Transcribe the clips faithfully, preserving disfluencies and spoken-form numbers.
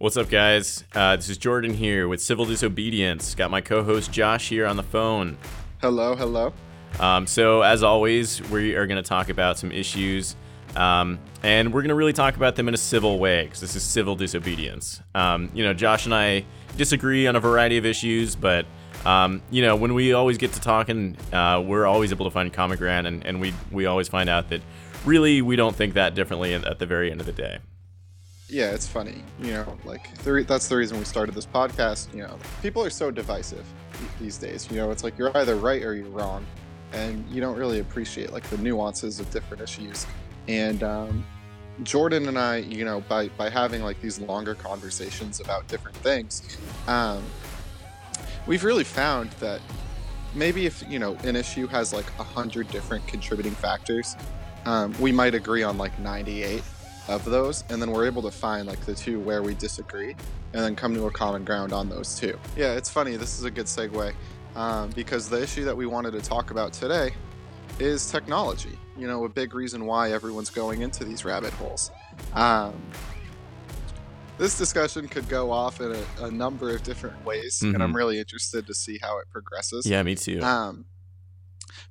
What's up, guys? Uh, this is Jordan here with Civil Disobedience. Got my co-host Josh here on the phone. Hello, hello. Um, so, as always, we are going to talk about some issues, um, and we're going to really talk about them in a civil way, because this is Civil Disobedience. Um, you know, Josh and I disagree on a variety of issues, but, um, you know, when we always get to talking, uh, we're always able to find common ground, and, and we, we always find out that really we don't think that differently at the very end of the day. Yeah, it's funny, you know, like, the re- that's the reason we started this podcast, you know. People are so divisive these days, you know. It's like you're either right or you're wrong, and you don't really appreciate, like, the nuances of different issues. And um, Jordan and I, you know, by, by having, like, these longer conversations about different things, um, we've really found that maybe if, you know, an issue has, like, one hundred different contributing factors, um, we might agree on, like, ninety-eight of those, and then we're able to find like the two where we disagree and then come to a common ground on those two. Yeah, it's funny, this is a good segue, um, because the issue that we wanted to talk about today is technology. You know, a big reason why everyone's going into these rabbit holes. Um, this discussion could go off in a, a number of different ways, mm-hmm. and I'm really interested to see how it progresses. Yeah, me too. Um,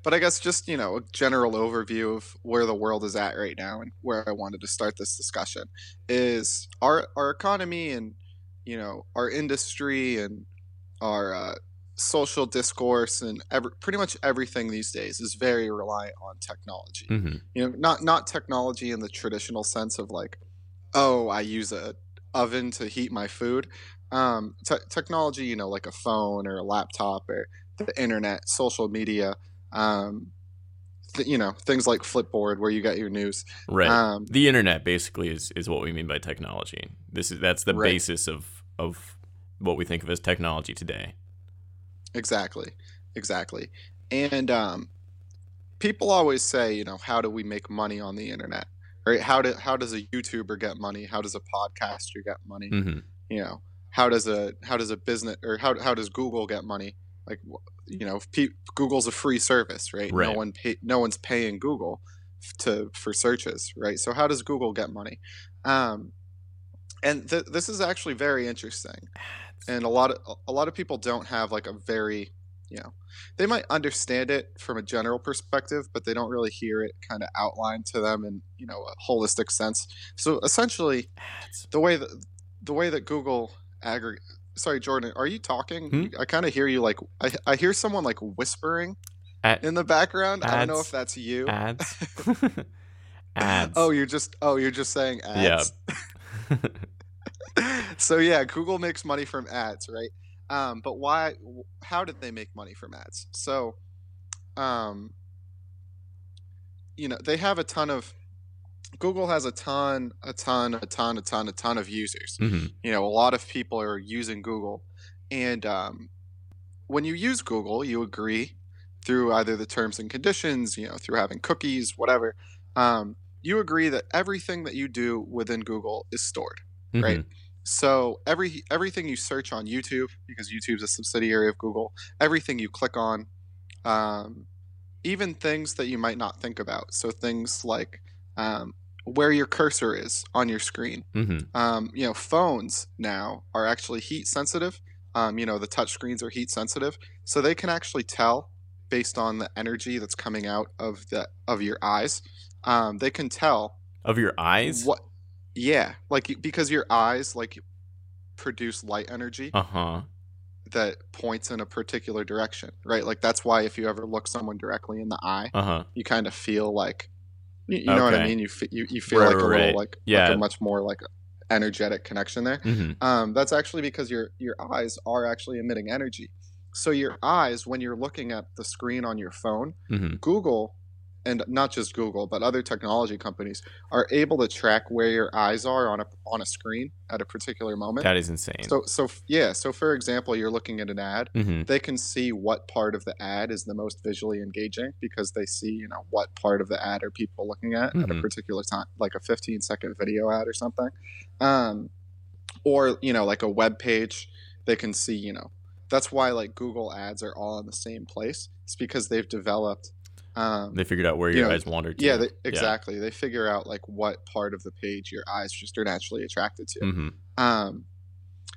But I guess just, you know, a general overview of where the world is at right now and where I wanted to start this discussion is our our economy and, you know, our industry and our uh, social discourse and every, pretty much everything these days is very reliant on technology. Mm-hmm. You know, not not technology in the traditional sense of like, oh, I use a oven to heat my food. Um, te- technology, you know, like a phone or a laptop or the internet, social media. Um, th- you know, things like Flipboard where you got your news. Right. Um, the internet basically is, is what we mean by technology. This is that's the right. basis of of what we think of as technology today. Exactly. Exactly. And um, people always say, you know, how do we make money on the internet? Right? How do how does a YouTuber get money? How does a podcaster get money? Mm-hmm. You know, how does a how does a business or how how does Google get money? Like, you know, pe- Google's a free service, right? right. No one, pay- no one's paying Google to for searches, right? So how does Google get money? Um, and th- this is actually very interesting, and a lot of a lot of people don't have like a very, you know, they might understand it from a general perspective, but they don't really hear it kind of outlined to them in, you know, a holistic sense. So essentially, the way that the way that Google aggregate. Sorry, Jordan, are you talking? Hmm? I kind of hear you like I, I hear someone like whispering Ad, in the background. Ads, I don't know if that's you. Ads. ads. Oh, you're just oh, you're just saying ads. Yeah. So yeah, Google makes money from ads, right? Um, but why how did they make money from ads? So um you know, they have a ton of Google has a ton, a ton, a ton, a ton, a ton of users. Mm-hmm. You know, a lot of people are using Google. And um, when you use Google, you agree through either the terms and conditions, you know, through having cookies, whatever. Um, you agree that everything that you do within Google is stored, mm-hmm. right? So every everything you search on YouTube, because YouTube's a subsidiary of Google, everything you click on, um, even things that you might not think about. So things like Um, where your cursor is on your screen. Mm-hmm. Um, you know, phones now are actually heat sensitive. Um, you know, the touch screens are heat sensitive. So they can actually tell based on the energy that's coming out of the of your eyes. Um, they can tell. Of your eyes? What? Yeah. Like, because your eyes, like, produce light energy. Uh-huh. That points in a particular direction, right? Like, that's why if you ever look someone directly in the eye, uh-huh. you kind of feel like, You know okay. what I mean? You f- you, you feel right, like a right. little like, yeah. like a much more like energetic connection there. Mm-hmm. Um, that's actually because your your eyes are actually emitting energy. So your eyes, when you're looking at the screen on your phone, mm-hmm. Google, and not just Google, but other technology companies are able to track where your eyes are on a on a screen at a particular moment. That is insane. So so yeah. So for example, you're looking at an ad. Mm-hmm. They can see what part of the ad is the most visually engaging because they see, you know, what part of the ad are people looking at mm-hmm. at a particular time, like a fifteen second video ad or something, um, or you know, like a web page. They can see, you know, that's why like Google ads are all in the same place. It's because they've developed. Um, they figured out where your you know, eyes wandered to. Yeah, they, exactly. Yeah. They figure out like what part of the page your eyes just are naturally attracted to. Mm-hmm. Um,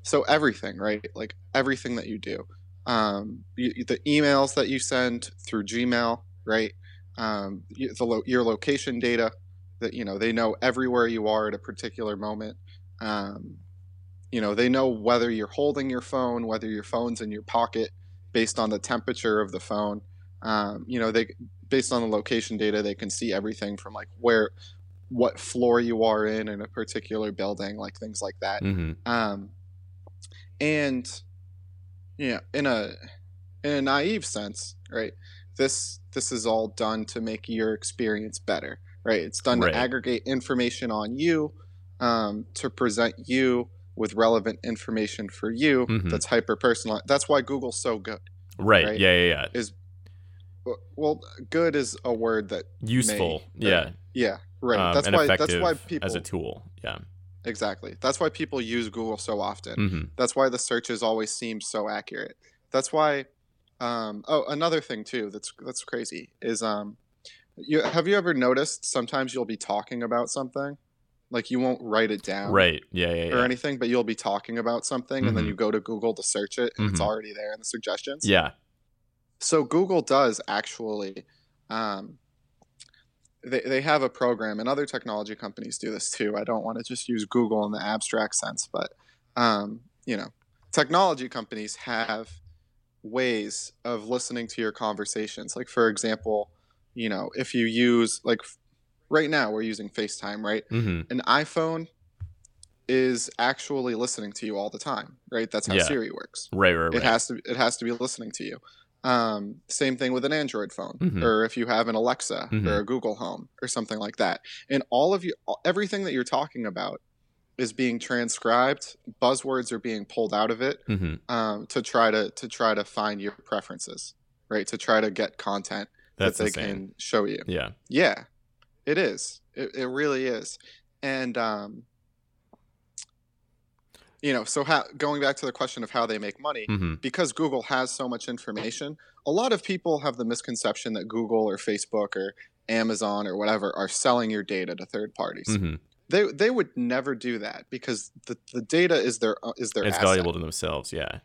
So everything, right? Like everything that you do, um, you, the emails that you send through Gmail, right? Um, the lo- your location data that, you know, they know everywhere you are at a particular moment. Um, you know, they know whether you're holding your phone, whether your phone's in your pocket based on the temperature of the phone. Um, you know, they, based on the location data, they can see everything from like where, what floor you are in in a particular building, like things like that. Mm-hmm. Um, and, you know, in a, in a naive sense, right, this, this is all done to make your experience better, right? It's done right. to aggregate information on you, um, to present you with relevant information for you. Mm-hmm. That's hyper personalized. That's why Google's so good. Right. right? Yeah. Yeah. yeah. Is, well, good is a word that useful. May, yeah. Right? Yeah. Right. Um, that's why, that's why people as a tool. Yeah, exactly. That's why people use Google so often. Mm-hmm. That's why the searches always seem so accurate. That's why, um, oh, another thing too, that's, that's crazy is, um, you, have you ever noticed sometimes you'll be talking about something? Like you won't write it down, right? Yeah, yeah, yeah. or anything, but you'll be talking about something, mm-hmm. and then you go to Google to search it, and mm-hmm. it's already there in the suggestions. Yeah. So Google does actually, um, they they have a program, and other technology companies do this too. I don't want to just use Google in the abstract sense, but um, you know, technology companies have ways of listening to your conversations. Like for example, you know, if you use like. Right now, we're using FaceTime, right? Mm-hmm. An iPhone is actually listening to you all the time, right? That's how yeah. Siri works. Right, right, right. It has to, it has to be listening to you. Um, same thing with an Android phone, mm-hmm. or if you have an Alexa mm-hmm. or a Google Home or something like that. And all of you, everything that you're talking about is being transcribed. Buzzwords are being pulled out of it mm-hmm. um, to try to to try to find your preferences, right? To try to get content That's that they insane. Can show you. Yeah, yeah. It is. It, it really is. And, um, you know, so how, going back to the question of how they make money, mm-hmm. because Google has so much information, a lot of people have the misconception that Google or Facebook or Amazon or whatever are selling your data to third parties. Mm-hmm. They they would never do that because the, the data is their is their It's asset. Valuable to themselves, yeah.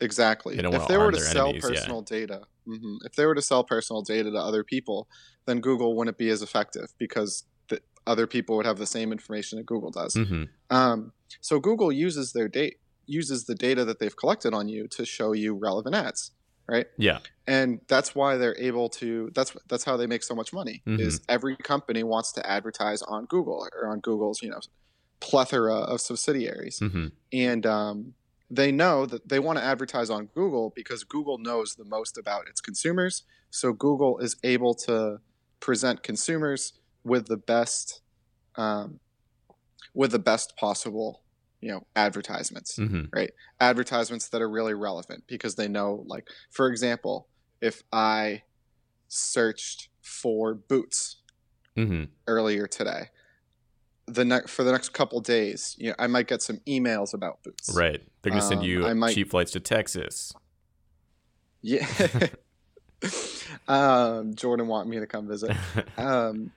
Exactly. They don't if they were to sell enemies, personal yeah. data, mm-hmm. if they were to sell personal data to other people, then Google wouldn't be as effective because the other people would have the same information that Google does. Mm-hmm. Um, so Google uses their data, uses the data that they've collected on you to show you relevant ads, right? Yeah. And that's why they're able to. That's that's how they make so much money. Mm-hmm. Is every company wants to advertise on Google or on Google's you know plethora of subsidiaries, mm-hmm. and um, they know that they want to advertise on Google because Google knows the most about its consumers. So Google is able to present consumers with the best, um, with the best possible, you know, advertisements, mm-hmm. right? Advertisements that are really relevant because they know, like, for example, if I searched for boots mm-hmm. earlier today, the next for the next couple days, you know, I might get some emails about boots. Right, they're gonna send you um, might, cheap flights to Texas. Yeah. um Jordan want me to come visit um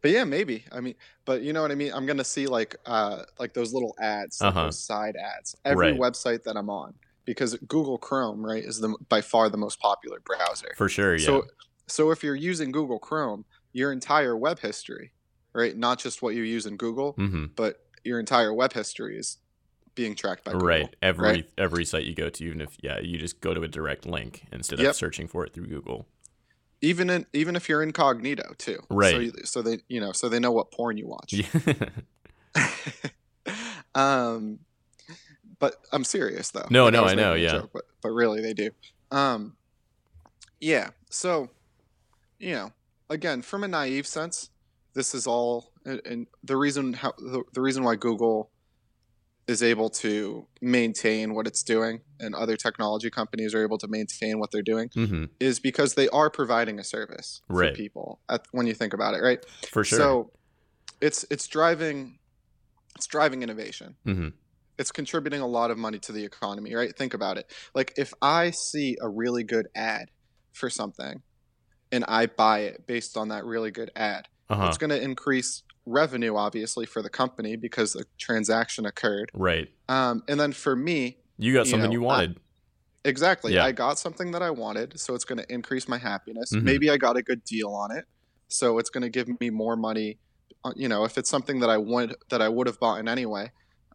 but yeah maybe I mean but you know what I mean I'm gonna see like uh like those little ads like uh-huh. those side ads every right. website that I'm on because Google Chrome right is the by far the most popular browser for sure yeah. so so if you're using Google Chrome your entire web history right not just what you use in Google mm-hmm. but your entire web history is being tracked by Google, right every right? every site you go to even if yeah you just go to a direct link instead yep. of searching for it through Google even in even if you're incognito too right so, you, so they you know so they know what porn you watch yeah. um but I'm serious though no like, no I, I know yeah joke, but, but really they do um yeah so you know again from a naive sense this is all and, and the reason how the, the reason why Google is able to maintain what it's doing and other technology companies are able to maintain what they're doing mm-hmm. is because they are providing a service right. for people at, when you think about it, right? For sure. So it's it's driving it's driving innovation. Mm-hmm. It's contributing a lot of money to the economy, right? Think about it. Like if I see a really good ad for something and I buy it based on that really good ad, uh-huh. it's going to increase revenue, obviously, for the company because the transaction occurred. Right. Um, and then for me, you got you something know, you wanted. I, exactly. Yeah. I got something that I wanted, so it's going to increase my happiness. Mm-hmm. Maybe I got a good deal on it, so it's going to give me more money. You know, if it's something that I wanted, that I would have bought in anyway,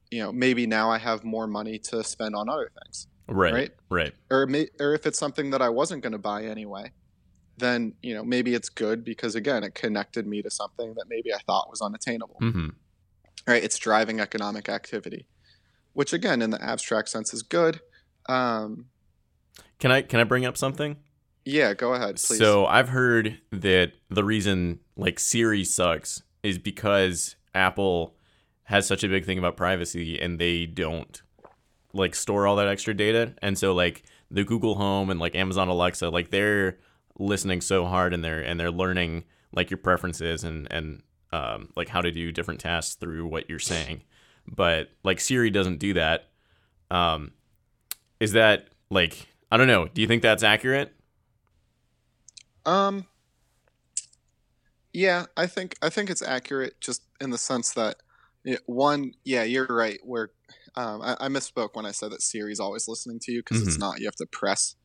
you know, maybe now I have more money to spend on other things. Right. Right. Right. Or may, or if it's something that I wasn't going to buy anyway, then, you know, maybe it's good because, again, it connected me to something that maybe I thought was unattainable. Mm-hmm. Right. It's driving economic activity, which, again, in the abstract sense is good. Um, can I can I bring up something? Yeah, go ahead, please. So I've heard that the reason, like, Siri sucks is because Apple has such a big thing about privacy and they don't, like, store all that extra data. And so, like, the Google Home and, like, Amazon Alexa, like, they're listening so hard and they're and they're learning, like, your preferences and and um like how to do different tasks through what you're saying, but, like, Siri doesn't do that. Um is that, like, I don't know, do you think that's accurate? Um yeah, I think I think it's accurate, just in the sense that, you know, one, yeah, you're right, where um I, I misspoke when I said that Siri's always listening to you, because mm-hmm. it's not. You have to press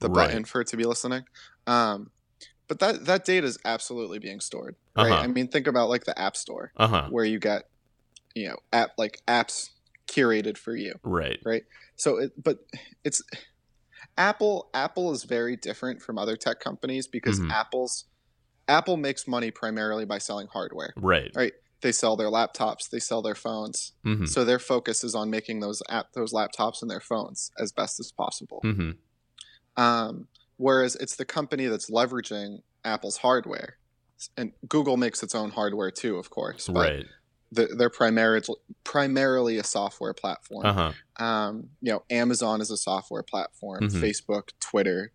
the right button for it to be listening. Um, but that, that data is absolutely being stored, right? Uh-huh. I mean, think about, like, the App Store, uh-huh. where you get, you know, app like apps curated for you. Right. Right. So, it, but it's Apple. Apple is very different from other tech companies because mm-hmm. Apple's Apple makes money primarily by selling hardware. Right. Right. They sell their laptops. They sell their phones. Mm-hmm. So their focus is on making those app, those laptops and their phones as best as possible. Mm-hmm. Um, whereas it's the company that's leveraging Apple's hardware, and Google makes its own hardware too, of course. But right. The, they're primar- primarily a software platform. Uh-huh. Um, you know, Amazon is a software platform. Mm-hmm. Facebook, Twitter,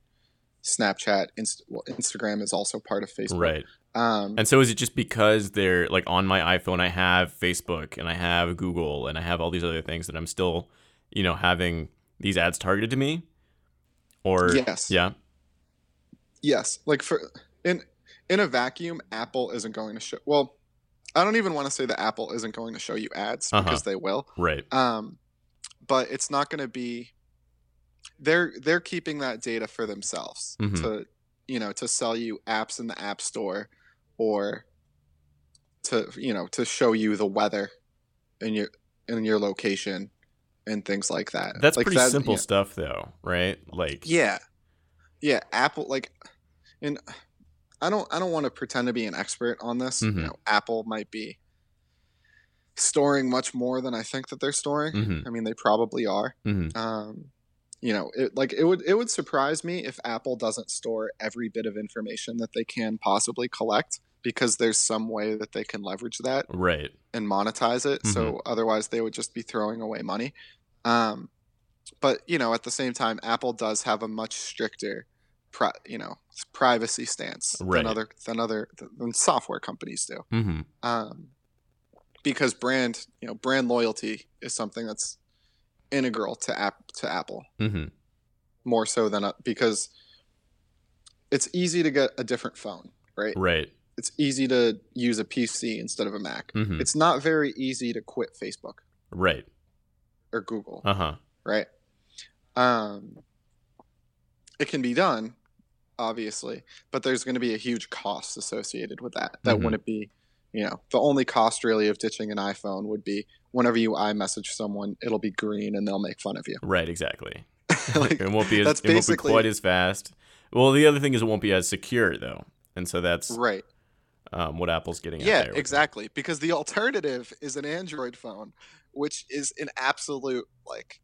Snapchat, Inst- well, Instagram is also part of Facebook. Right. Um, and so is it just because they're, like, on my iPhone, I have Facebook and I have Google and I have all these other things that I'm still, you know, having these ads targeted to me? Or, yes. Yeah. Yes. Like, for in in a vacuum, Apple isn't going to show. Well, I don't even want to say that Apple isn't going to show you ads, uh-huh. because they will. Right. Um, but it's not going to be. They're they're keeping that data for themselves, mm-hmm. to, you know, to sell you apps in the App Store, or to, you know, to show you the weather in your in your location. And things like that. That's, like, pretty that, simple yeah. stuff, though, right? Like, yeah, yeah. Apple, like, and I don't, I don't want to pretend to be an expert on this. Mm-hmm. You know, Apple might be storing much more than I think that they're storing. Mm-hmm. I mean, they probably are. Mm-hmm. Um, you know, it, like, it would, it would surprise me if Apple doesn't store every bit of information that they can possibly collect, because there's some way that they can leverage that, right, and monetize it. Mm-hmm. So otherwise, they would just be throwing away money. Um, but, you know, at the same time, Apple does have a much stricter, pri- you know, privacy stance, right, than other than other than software companies do. Mm-hmm. Um, because brand, you know, brand loyalty is something that's integral to app to Apple, mm-hmm. more so than a, because it's easy to get a different phone, right? Right. It's easy to use a P C instead of a Mac. Mm-hmm. It's not very easy to quit Facebook, right? Or Google. Uh-huh. Right. Um, it can be done, obviously, but there's going to be a huge cost associated with that. That mm-hmm. wouldn't be, you know, the only cost really of ditching an iPhone would be whenever you iMessage someone, it'll be green and they'll make fun of you. Right, exactly. Like, it won't be as, it won't be quite as fast. Well, the other thing is it won't be as secure, though. And so that's right. Um, what Apple's getting at. Yeah, there exactly. Them. Because the alternative is an Android phone, which is an absolute, like...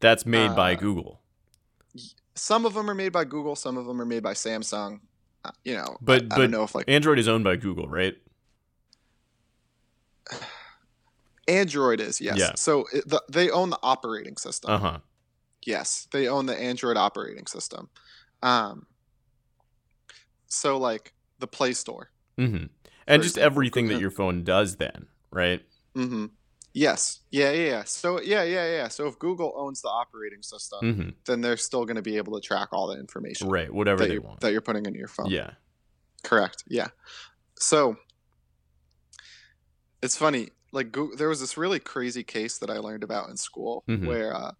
That's made uh, by Google. Some of them are made by Google. Some of them are made by Samsung. Uh, you know, but, I, but I don't know if, like... Android is owned by Google, right? Android is, yes. Yeah. So it, the, they own the operating system. Uh-huh. Yes, they own the Android operating system. Um. So, like, the Play Store. Mm-hmm. And just everything that your phone does then, right? Mm-hmm. Yes. Yeah, yeah, yeah. So, yeah, yeah, yeah. So, if Google owns the operating system, mm-hmm. then they're still going to be able to track all the information. Right, whatever they want. That you're putting into your phone. Yeah. Correct. Yeah. So, it's funny. Like Google, there was this really crazy case that I learned about in school mm-hmm. where uh,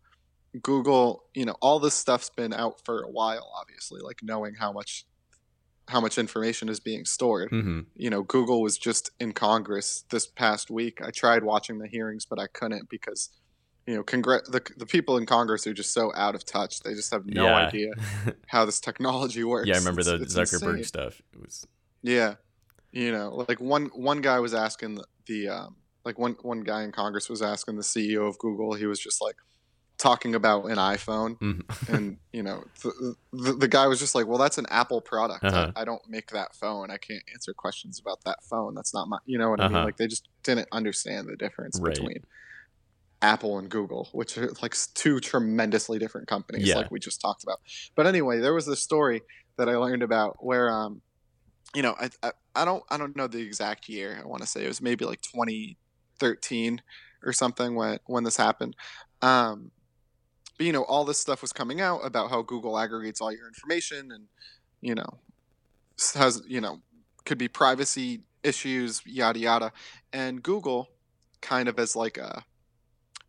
Google, you know, all this stuff's been out for a while, obviously, like knowing how much how much information is being stored. Mm-hmm. You know, Google was just in Congress this past week. I tried watching the hearings, but I couldn't because, you know, congr- the the people in Congress are just so out of touch. They just have no yeah. idea how this technology works. Yeah, I remember it's, the it's Zuckerberg insane. Stuff. It was... Yeah. You know, like one, one guy was asking the, the um, like one, one guy in Congress was asking the C E O of Google. He was just like talking about an iPhone. Mm-hmm. And, you know, the, the, the guy was just like, well, that's an Apple product. Uh-huh. I, I don't make that phone. I can't answer questions about that phone. That's not my, you know what uh-huh. I mean? Like they just didn't understand the difference right. between Apple and Google, which are like two tremendously different companies yeah. like we just talked about. But anyway, there was this story that I learned about where, um, you know, I, I I don't I don't know the exact year. I want to say it was maybe like twenty thirteen or something when when this happened. Um, but you know, all this stuff was coming out about how Google aggregates all your information, and you know, has you know could be privacy issues, yada yada. And Google, kind of as like a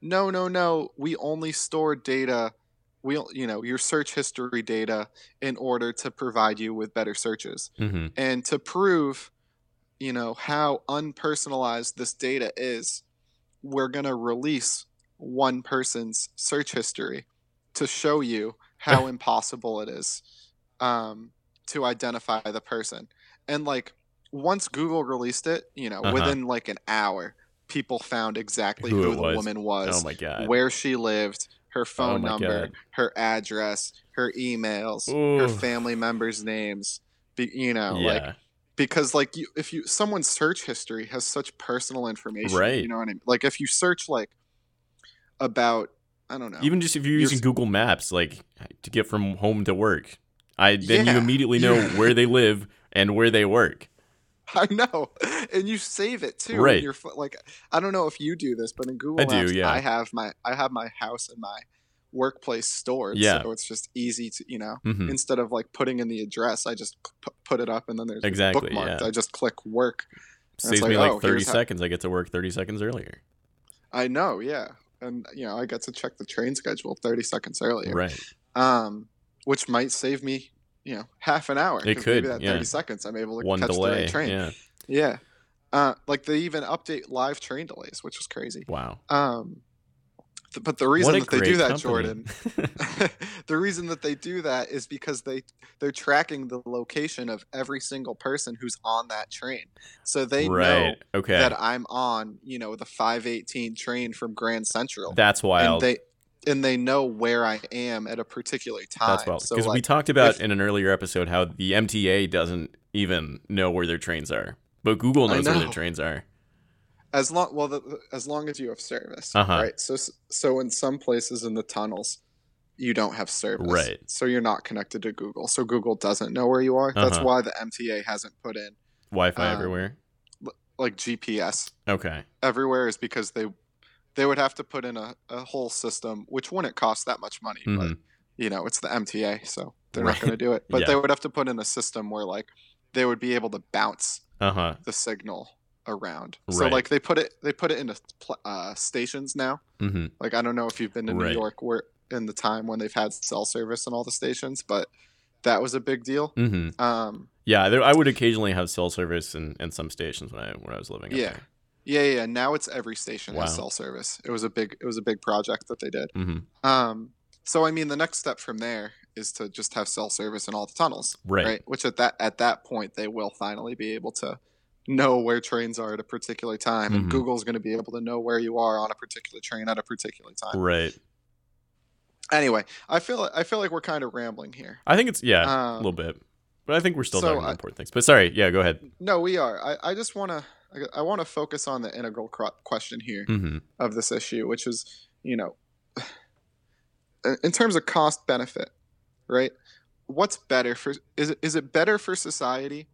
no no no, we only store data. We, you know, your search history data in order to provide you with better searches mm-hmm. and to prove, you know, how unpersonalized this data is. We're going to release one person's search history to show you how impossible it is um, to identify the person. And like once Google released it, you know, uh-huh. within like an hour, people found exactly who, who the was. woman was, oh my God. Where she lived, her phone oh number, God. her address, her emails, Ooh. her family members' names, be, you know, yeah. like, because like you, if you, someone's search history has such personal information, right. you know what I mean? Like if you search like about, I don't know. Even just if you're using your, Google Maps, like to get from home to work, I then yeah, you immediately know yeah. where they live and where they work. I know. And you save it too. Right. Your, like, I don't know if you do this, but in Google Maps, I do, yeah. I have my, I have my house and my workplace stored. Yeah. So it's just easy to, you know, mm-hmm. instead of like putting in the address, I just p- put it up and then there's exactly, bookmarked. Yeah. I just click work. Saves like, me like oh, thirty seconds. How- I get to work thirty seconds earlier. I know. Yeah. And you know, I get to check the train schedule thirty seconds earlier. Right. Um, which might save me, you know, half an hour. It could, maybe that yeah. thirty seconds I'm able to One catch delay, the right train. Yeah. Yeah. Uh, like they even update live train delays, which was crazy. Wow. Um, th- but the reason that they do that, company. Jordan, the reason that they do that is because they, they're tracking the location of every single person who's on that train. So they right. know okay. that I'm on, you know, the five eighteen train from Grand Central. That's wild. And they, and they know where I am at a particular time. That's wild. Because so like, we talked about if, in an earlier episode how the M T A doesn't even know where their trains are. But Google knows know. where their trains are. As long well, the, the, as long as you have service, uh-huh. right? So, so in some places in the tunnels, you don't have service, right? So you're not connected to Google. So Google doesn't know where you are. Uh-huh. That's why the M T A hasn't put in Wi-Fi um, everywhere, like G P S. Okay, everywhere is because they they would have to put in a, a whole system, which wouldn't cost that much money. Mm-hmm. But you know, it's the M T A, so they're right. not going to do it. But yeah. they would have to put in a system where like they would be able to bounce. Uh-huh. the signal around. Right. So like they put it they put it into uh, stations now. Mm-hmm. Like I don't know if you've been to right. New York where in the time when they've had cell service in all the stations, but that was a big deal. Mm-hmm. Um, yeah, there, I would occasionally have cell service in, in some stations when I when I was living yeah. up there. Yeah, yeah, yeah. Now it's every station wow. has cell service. It was a big it was a big project that they did. Mm-hmm. Um, so I mean the next step from there is to just have cell service in all the tunnels, right. right? Which at that at that point they will finally be able to know where trains are at a particular time, mm-hmm. and Google's going to be able to know where you are on a particular train at a particular time, right? Anyway, I feel I feel like we're kind of rambling here. I think it's yeah um, a little bit, but I think we're still so talking about important things. But sorry, yeah, go ahead. No, we are. I, I just want to I want to focus on the integral question here mm-hmm. of this issue, which is you know, in terms of cost benefit. Right? What's better for is it, is it better for society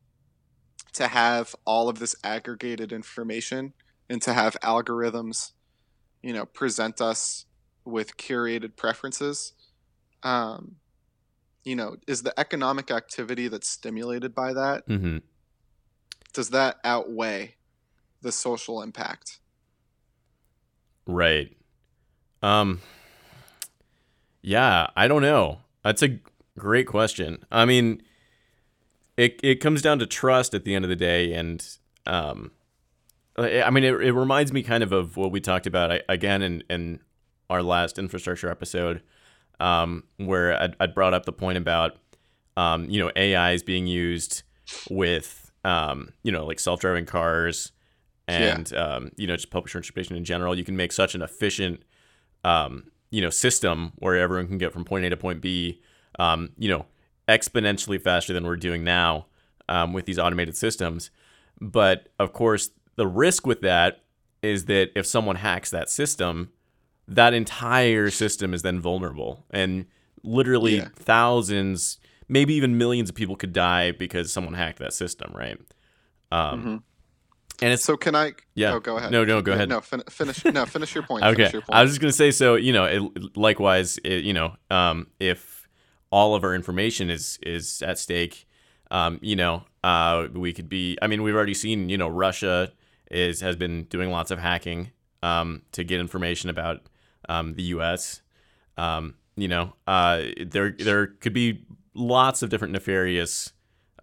to have all of this aggregated information and to have algorithms, you know, present us with curated preferences? Um, you know, is the economic activity that's stimulated by that mm-hmm. does that outweigh the social impact. Right. Um, yeah, I don't know. That's a great question. I mean, it it comes down to trust at the end of the day. And um, I mean, it, it reminds me kind of of what we talked about again in, in our last infrastructure episode, um, where I'd, I'd brought up the point about, um, you know, A I is being used with, um, you know, like self-driving cars and, yeah. um, you know, just public transportation in general. You can make such an efficient, um, you know, system where everyone can get from point A to point B, um, you know, exponentially faster than we're doing now um, with these automated systems. But of course, the risk with that is that if someone hacks that system, that entire system is then vulnerable, and literally yeah. thousands, maybe even millions of people could die because someone hacked that system. Right. Um, mm-hmm. And it's, so can I, yeah, oh, go ahead. No, no, go ahead. No, fin- finish, no, finish your point. Okay. Your point. I was just going to say, so, you know, it, likewise, it, you know, um, if all of our information is, is at stake, um, you know, uh, we could be, I mean, we've already seen, you know, Russia is, has been doing lots of hacking, um, to get information about, um, the U S, um, you know, uh, there, there could be lots of different nefarious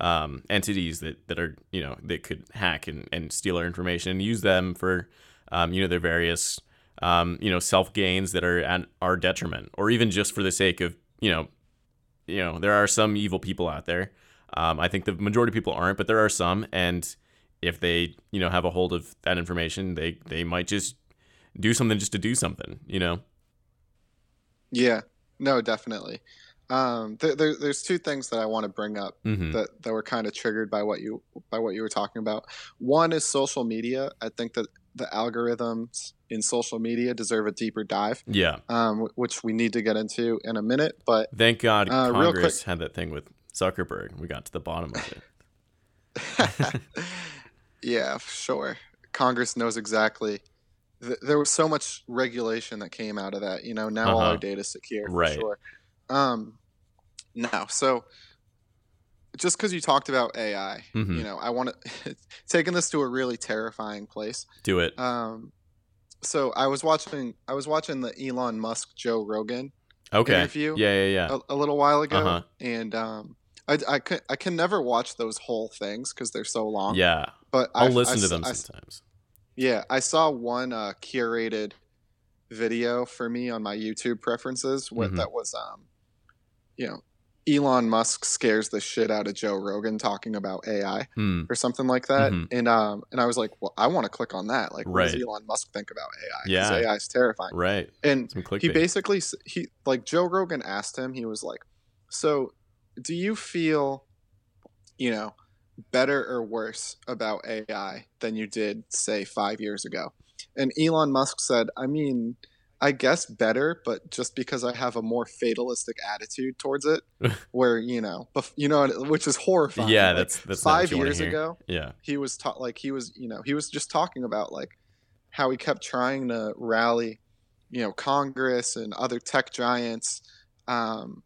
um, entities that, that are, you know, that could hack and, and steal our information and use them for, um, you know, their various, um, you know, self gains that are at our detriment, or even just for the sake of, you know, you know, there are some evil people out there. Um, I think the majority of people aren't, but there are some. And if they, you know, have a hold of that information, they, they might just do something just to do something, you know? Yeah, no, definitely. Um, there, there, there's two things that I want to bring up mm-hmm. that, that were kind of triggered by what you by what you were talking about. One is social media. I think that the algorithms in social media deserve a deeper dive. Yeah, um, which we need to get into in a minute. But thank God uh, Congress real quick, had that thing with Zuckerberg. We got to the bottom of it. Yeah, sure. Congress knows exactly. Th- there was so much regulation that came out of that. You know, now uh-huh. all our data is secure. For right. Sure. Um, now, so just because you talked about A I, mm-hmm. you know, I want to taking this to a really terrifying place. Do it. Um, so I was watching, I was watching the Elon Musk, Joe Rogan okay. interview. Yeah, yeah, yeah. A, a little while ago, uh-huh. and um, I, I can, I can never watch those whole things because they're so long. Yeah, but I'll I, listen I, to them I, sometimes. Yeah, I saw one uh, curated video for me on my YouTube preferences with mm-hmm. that was um. You know, Elon Musk scares the shit out of Joe Rogan talking about A I mm. or something like that. Mm-hmm. And um, and I was like, well, I want to click on that. Like, right. what does Elon Musk think about A I? Because yeah. A I is terrifying. Right. And he basically, he like Joe Rogan asked him, he was like, so do you feel, you know, better or worse about A I than you did, say, five years ago? And Elon Musk said, I mean... I guess better, but just because I have a more fatalistic attitude towards it, where you know, bef- you know, which is horrifying. Yeah, that's, that's like, five years ago. Yeah, he was ta- like he was, you know, he was just talking about like how he kept trying to rally, you know, Congress and other tech giants um,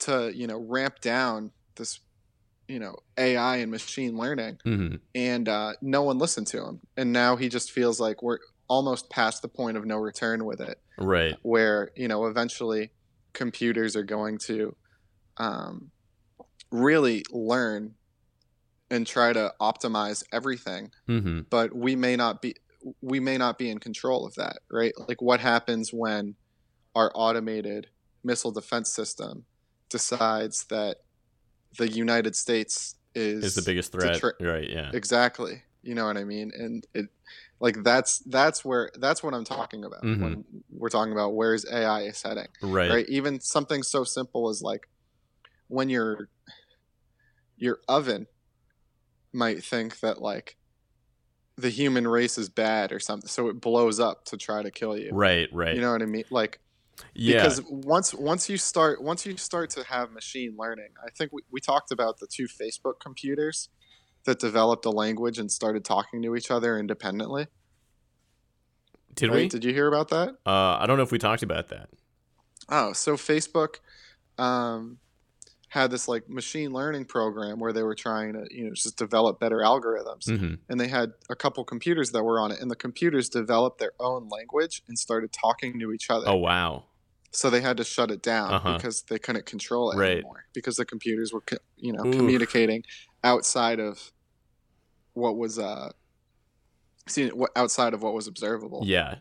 to you know ramp down this, you know, A I and machine learning, mm-hmm. and uh, no one listened to him, and now he just feels like we're almost past the point of no return with it. Right. Where, you know, eventually computers are going to um, really learn and try to optimize everything. Mm-hmm. But we may not be, we may not be in control of that, right? Like what happens when our automated missile defense system decides that the United States is, is the biggest threat. Tra- right. Yeah, exactly. You know what I mean? And it, Like that's that's where that's what I'm talking about mm-hmm. when we're talking about where is A I is heading, right. right? Even something so simple as like when your your oven might think that like the human race is bad or something, so it blows up to try to kill you, right? Right. You know what I mean? Like yeah. because once once you start once you start to have machine learning, I think we, we talked about the two Facebook computers that developed a language and started talking to each other independently. Did right? we? Did you hear about that? Uh, I don't know if we talked about that. Oh, so Facebook, um, had this like machine learning program where they were trying to, you know, just develop better algorithms. Mm-hmm. And they had a couple computers that were on it, and the computers developed their own language and started talking to each other. Oh, wow. So they had to shut it down uh-huh. because they couldn't control it right. anymore, because the computers were, you know, Oof. communicating outside of what was uh, outside of what was observable. Yeah.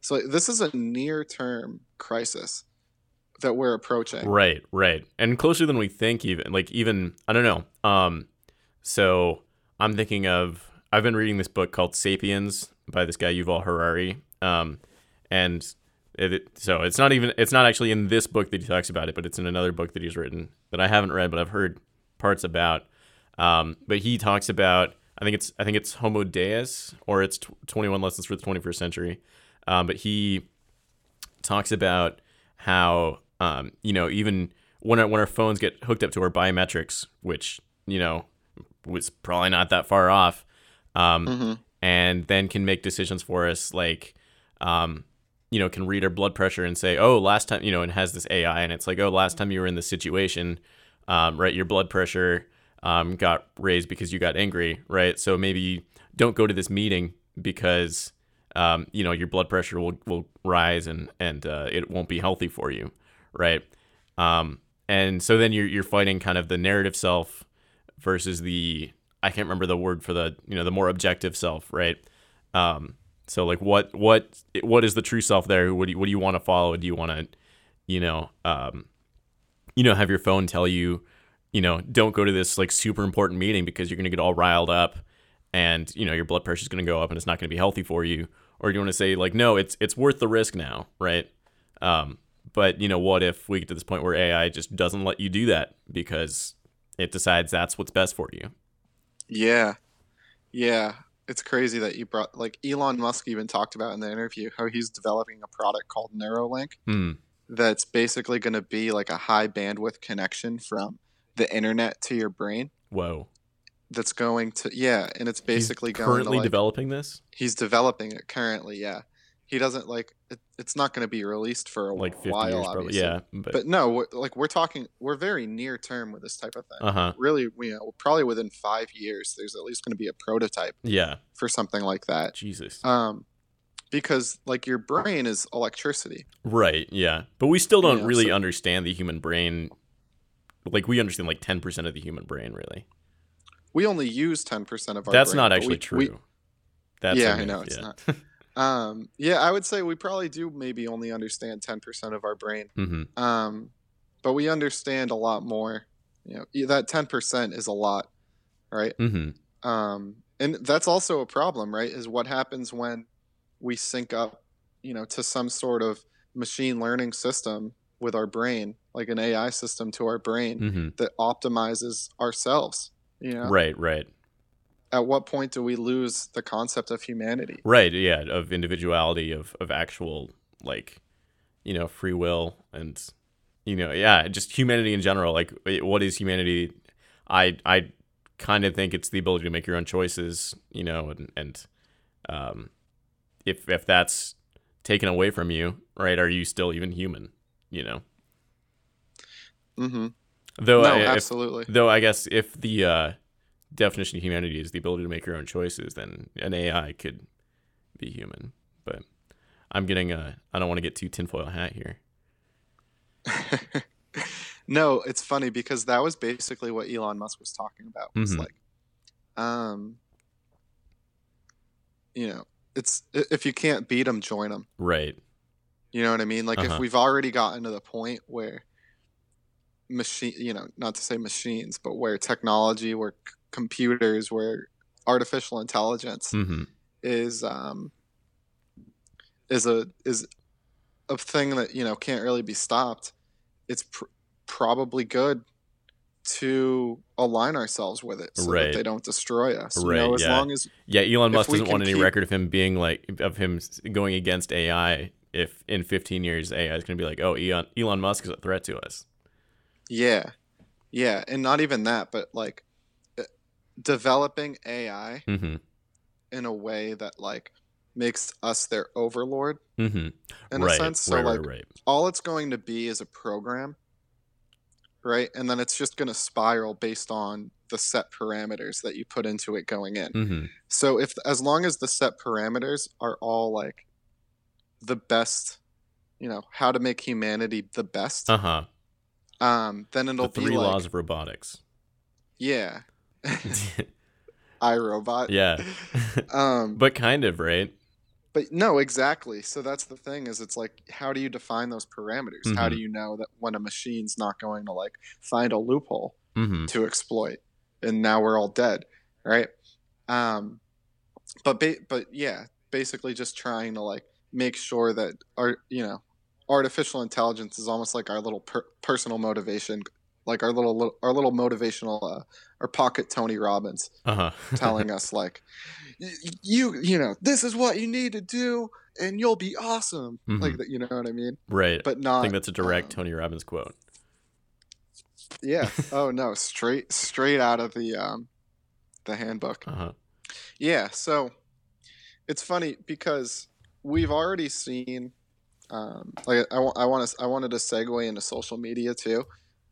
So this is a near-term crisis that we're approaching. Right, right. And closer than we think, even. Like, even, I don't know. Um, so I'm thinking of, I've been reading this book called Sapiens by this guy, Yuval Harari. Um, and it, so it's not even, it's not actually in this book that he talks about it, but it's in another book that he's written that I haven't read, but I've heard parts about. Um, but he talks about, I think it's, I think it's Homo Deus, or it's twenty-one Lessons for the twenty-first Century. Um, but he talks about how, um, you know, even when our, when our phones get hooked up to our biometrics, which, you know, was probably not that far off, um, mm-hmm. and then can make decisions for us, like, um, you know, can read our blood pressure and say, oh, last time, you know, and has this A I, and it's like, oh, last time you were in this situation, um, right, your blood pressure um, got raised because you got angry, right? So maybe don't go to this meeting because... Um, you know, your blood pressure will, will rise and, and uh, it won't be healthy for you, right? Um, and so then you're you're fighting kind of the narrative self versus the, I can't remember the word for the, you know, the more objective self, right? Um, so like what what what is the true self there? What do you, what do you want to follow? Do you want to, you know, um, you know, have your phone tell you, you know, don't go to this like super important meeting because you're going to get all riled up and, you know, your blood pressure is going to go up and it's not going to be healthy for you? Or do you want to say, like, no, it's it's worth the risk now, right? Um, but, you know, what if we get to this point where A I just doesn't let you do that because it decides that's what's best for you? Yeah. Yeah. It's crazy that you brought, like, Elon Musk even talked about in the interview how he's developing a product called Neuralink mm. that's basically going to be like a high bandwidth connection from the internet to your brain. Whoa. That's going to, yeah, and it's basically he's going to, currently like, developing this? He's developing it currently, yeah. He doesn't, like, it, it's not going to be released for a like while, years, obviously. Yeah, but, but no, we're, like, we're talking, we're very near term with this type of thing. Uh-huh. Really, you know, probably within five years, there's at least going to be a prototype yeah. for something like that. Jesus. Um, because, like, your brain is electricity. Right, yeah. But we still don't you know, really so, understand the human brain. Like, we understand, like, ten percent of the human brain, really. We only use ten percent of our That's brain, not actually we, true. We, That's yeah, I know it's yeah. not. Um, yeah, I would say we probably do maybe only understand ten percent of our brain. Mm-hmm. Um, but we understand a lot more. You know, that ten percent is a lot, right? Mm-hmm. Um, and that's also a problem, right? Is what happens when we sync up, you know, to some sort of machine learning system with our brain, like an A I system to our brain mm-hmm. that optimizes ourselves. You know? Right, right. At what point do we lose the concept of humanity? Right, yeah, of individuality, of of actual, like, you know, free will and, you know, yeah, just humanity in general. Like, what is humanity? I I kind of think it's the ability to make your own choices, you know, and, and um, if if that's taken away from you, right, are you still even human, you know? Mm-hmm. Though, no, I, absolutely. If, though I guess if the uh, definition of humanity is the ability to make your own choices, then an A I could be human. But I'm getting a, I don't want to get too tinfoil hat here. No, it's funny because that was basically what Elon Musk was talking about. Was mm-hmm. like, um, you know, it's if you can't beat them, join them. Right. You know what I mean? Like uh-huh. if we've already gotten to the point where machine, you know, not to say machines, but where technology, where c- computers, where artificial intelligence mm-hmm. is um, is a is a thing that, you know, can't really be stopped. It's pr- probably good to align ourselves with it so right. that they don't destroy us. Right. You know, as yeah. long as yeah, Elon Musk doesn't want any keep... record of him being like of him going against A I. If in fifteen years A I is going to be like, oh, Elon Elon Musk is a threat to us. Yeah, yeah, and not even that, but like developing A I mm-hmm. in a way that like makes us their overlord mm-hmm. in right. a sense. So right, like right, right. all it's going to be is a program right? And then it's just going to spiral based on the set parameters that you put into it going in. Mm-hmm. So if as long as the set parameters are all like the best, you know, how to make humanity the best, uh-huh. um, then it'll the be three like, laws of robotics. Yeah. iRobot. Yeah. um, but kind of, right? But no, exactly. So that's the thing is it's like, how do you define those parameters? Mm-hmm. How do you know that when a machine's not going to like find a loophole mm-hmm. to exploit? And now we're all dead, right? Um, but ba- but yeah, basically just trying to like make sure that our, you know, artificial intelligence is almost like our little per- personal motivation, like our little our little motivational uh, our pocket Tony Robbins uh-huh. telling us like you you know this is what you need to do and you'll be awesome mm-hmm. like that, you know what I mean, right? But not I think that's a direct um, Tony Robbins quote. Yeah. Oh no, straight straight out of the um the handbook. Uh-huh. Yeah, so it's funny because we've already seen um like I I want to I wanted to segue into social media too.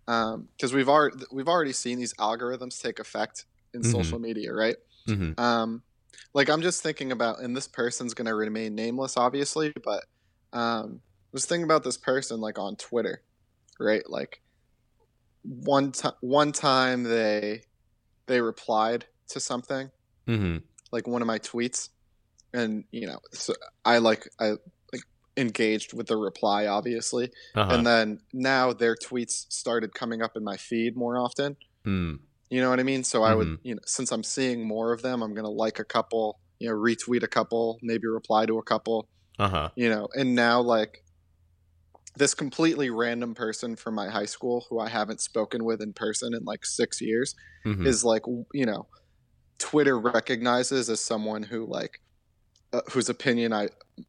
Because um, we've already we've already seen these algorithms take effect in mm-hmm. social media, right? Mm-hmm. Um, like I'm just thinking about, and this person's gonna remain nameless, obviously, but um, just thinking about this person like on Twitter, right? Like one time, to- one time they they replied to something, mm-hmm. like one of my tweets, and you know, so I like I. engaged with the reply, obviously, uh-huh. and then now their tweets started coming up in my feed more often. Mm. You know what I mean? So mm-hmm. I would, you know, since I'm seeing more of them, I'm gonna like a couple, you know, retweet a couple, maybe reply to a couple. Uh-huh. You know, and now like this completely random person from my high school who I haven't spoken with in person in like six years mm-hmm. is like, you know, Twitter recognizes as someone who like Uh, whose opinion I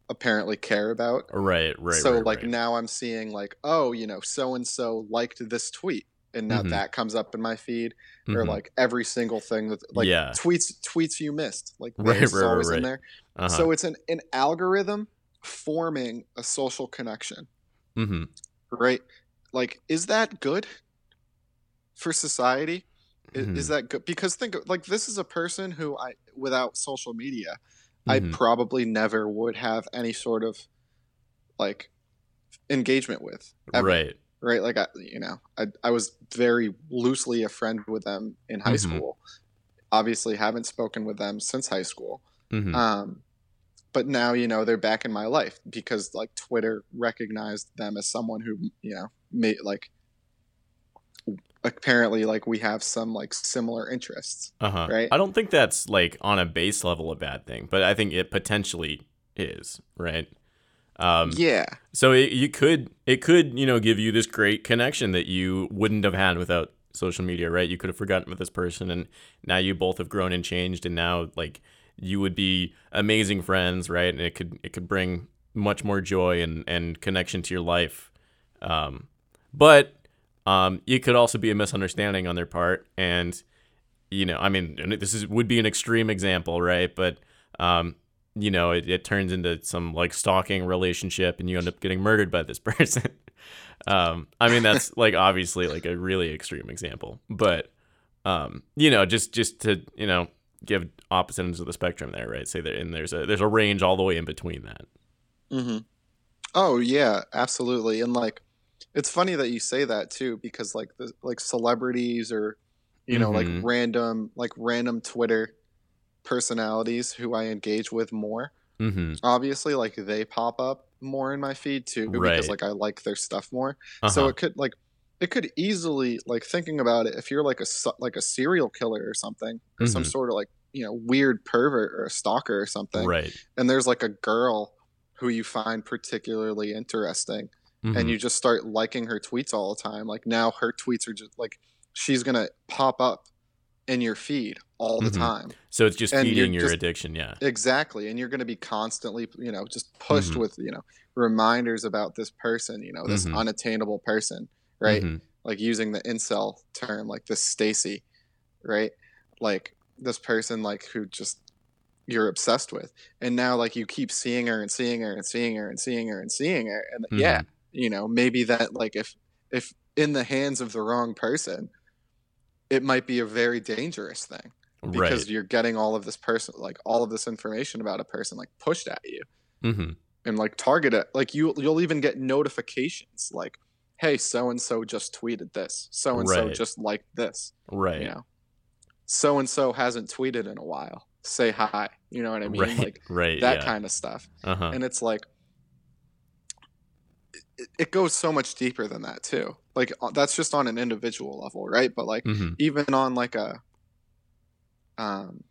apparently care about. Right, right, so, right, like, right. Now I'm seeing, like, oh, you know, so-and-so liked this tweet, and now mm-hmm. that comes up in my feed, mm-hmm. or, like, every single thing that, like, yeah. tweets tweets you missed. Like, right, there's right, always right. in there. Uh-huh. So it's an, an algorithm forming a social connection. Mm-hmm. Right? Like, is that good for society? Mm-hmm. Is, is that good? Because think, of, like, this is a person who I, without social media... Mm-hmm. I probably never would have any sort of like engagement with. Ever. Right. Right. Like, I, you know, I, I was very loosely a friend with them in high mm-hmm. school. Obviously haven't spoken with them since high school. Mm-hmm. Um, but now, you know, they're back in my life because like Twitter recognized them as someone who, you know, made like apparently like we have some like similar interests. Uh-huh. Right. I don't think that's like on a base level a bad thing, but I think it potentially is, right? Um, yeah. So it, you could, it could, you know, give you this great connection that you wouldn't have had without social media, right? You could have forgotten about this person and now you both have grown and changed and now like you would be amazing friends, right? And it could, it could bring much more joy and, and connection to your life. Um, but Um, it could also be a misunderstanding on their part, and you know, I mean, this is would be an extreme example, right? But um, you know, it, it turns into some like stalking relationship, and you end up getting murdered by this person. um, I mean, that's like obviously like a really extreme example, but um, you know, just just to you know give opposite ends of the spectrum there, right? Say that, and there's a there's a range all the way in between that. Mm-hmm. Oh yeah, absolutely, and like. It's funny that you say that too, because like the like celebrities or, you know, mm-hmm. like random like random Twitter personalities who I engage with more. Mm-hmm. Obviously, like they pop up more in my feed too, right. because like I like their stuff more. Uh-huh. So it could like it could easily like thinking about it. If you're like a like a serial killer or something, mm-hmm. or some sort of like you know weird pervert or a stalker or something, right? And there's like a girl who you find particularly interesting. Mm-hmm. And you just start liking her tweets all the time. Like now her tweets are just like she's going to pop up in your feed all the mm-hmm. time. So it's just and feeding your just, addiction. Yeah, exactly. And you're going to be constantly, you know, just pushed mm-hmm. with, you know, reminders about this person, you know, this mm-hmm. unattainable person. Right. Mm-hmm. Like using the incel term, like this Stacy. Right. Like this person like who just you're obsessed with. And now like you keep seeing her and seeing her and seeing her and seeing her and seeing her. And, seeing her, and mm-hmm. yeah. You know, maybe that like if if in the hands of the wrong person, it might be a very dangerous thing, because right. you're getting all of this person, like all of this information about a person, like pushed at you, mm-hmm. and like target it. Like you, you'll even get notifications like, hey, so-and-so just tweeted this. So-and-so right. just liked this. Right. You know, so-and-so hasn't tweeted in a while. Say hi. You know what I mean? Right. Like right. that yeah. kind of stuff. Uh-huh. And it's like, it goes so much deeper than that too. Like that's just on an individual level, right? But like mm-hmm. even on like a um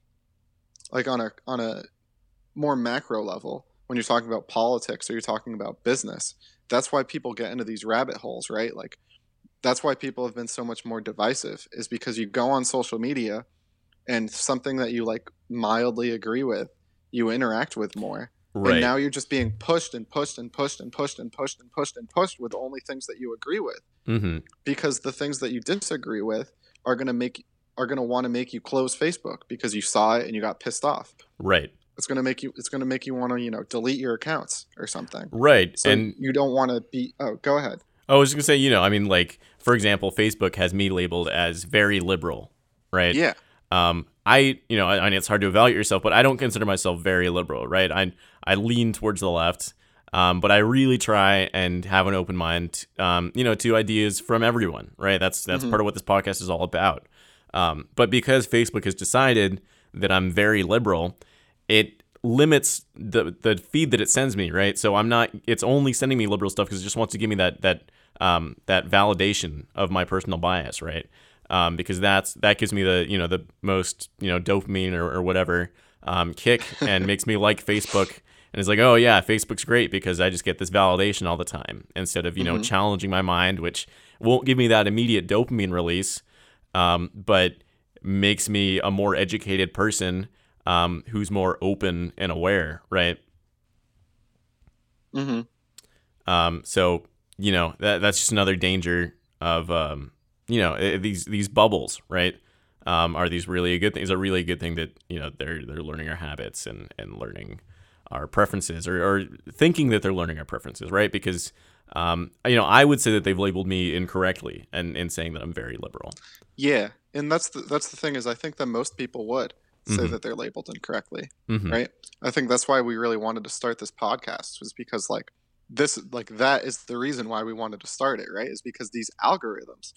like on a on a more macro level, when you're talking about politics or you're talking about business, that's why people get into these rabbit holes, right? Like that's why people have been so much more divisive, is because you go on social media and something that you like mildly agree with, you interact with more. Right. And now you're just being pushed and pushed and pushed and pushed and pushed and pushed and pushed with only things that you agree with, mm-hmm. because the things that you disagree with are gonna make are gonna want to make you close Facebook because you saw it and you got pissed off. Right. It's gonna make you. It's gonna make you want to you know delete your accounts or something. Right. So and you don't want to be. Oh, go ahead. I was just gonna say you know I mean like for example Facebook has me labeled as very liberal, right? Yeah. Um. I, you know, I, I mean, it's hard to evaluate yourself, but I don't consider myself very liberal, right? I I lean towards the left, um, but I really try and have an open mind, um, you know, to ideas from everyone, right? That's that's mm-hmm. part of what this podcast is all about. Um, but because Facebook has decided that I'm very liberal, it limits the the feed that it sends me, right? So I'm not. It's only sending me liberal stuff because it just wants to give me that that um, that validation of my personal bias, right? Um, because that's that gives me the you know the most you know dopamine or, or whatever um, kick and makes me like Facebook, and it's like, oh yeah, Facebook's great because I just get this validation all the time instead of you mm-hmm. know challenging my mind, which won't give me that immediate dopamine release, um, but makes me a more educated person um, who's more open and aware, right? Mm-hmm. Um, so you know that that's just another danger of. Um, You know these these bubbles, right? Um, are these really a good thing? Is a really good thing that you know they're they're learning our habits and, and learning our preferences, or, or thinking that they're learning our preferences, right? Because um, you know I would say that they've labeled me incorrectly and in saying that I'm very liberal. Yeah, and that's the, that's the thing is I think that most people would say mm-hmm. that they're labeled incorrectly, mm-hmm. right? I think that's why we really wanted to start this podcast, was because like this like that is the reason why we wanted to start it, right? Is because these algorithms.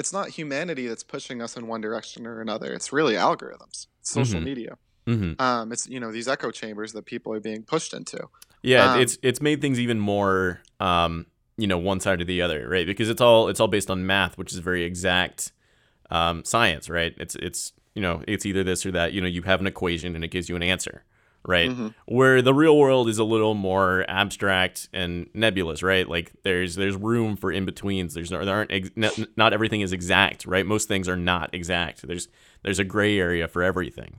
It's not humanity that's pushing us in one direction or another. It's really algorithms, it's social mm-hmm. media. Mm-hmm. Um, it's you know these echo chambers that people are being pushed into. Yeah, um, it's it's made things even more um, you know one side or the other, right? Because it's all it's all based on math, which is very exact um, science, right? It's it's you know it's either this or that. You know you have an equation and it gives you an answer, right? Mm-hmm. Where the real world is a little more abstract and nebulous, right? Like there's there's room for in betweens. There's no, there aren't ex- n- not everything is exact, right? Most things are not exact. There's there's a gray area for everything.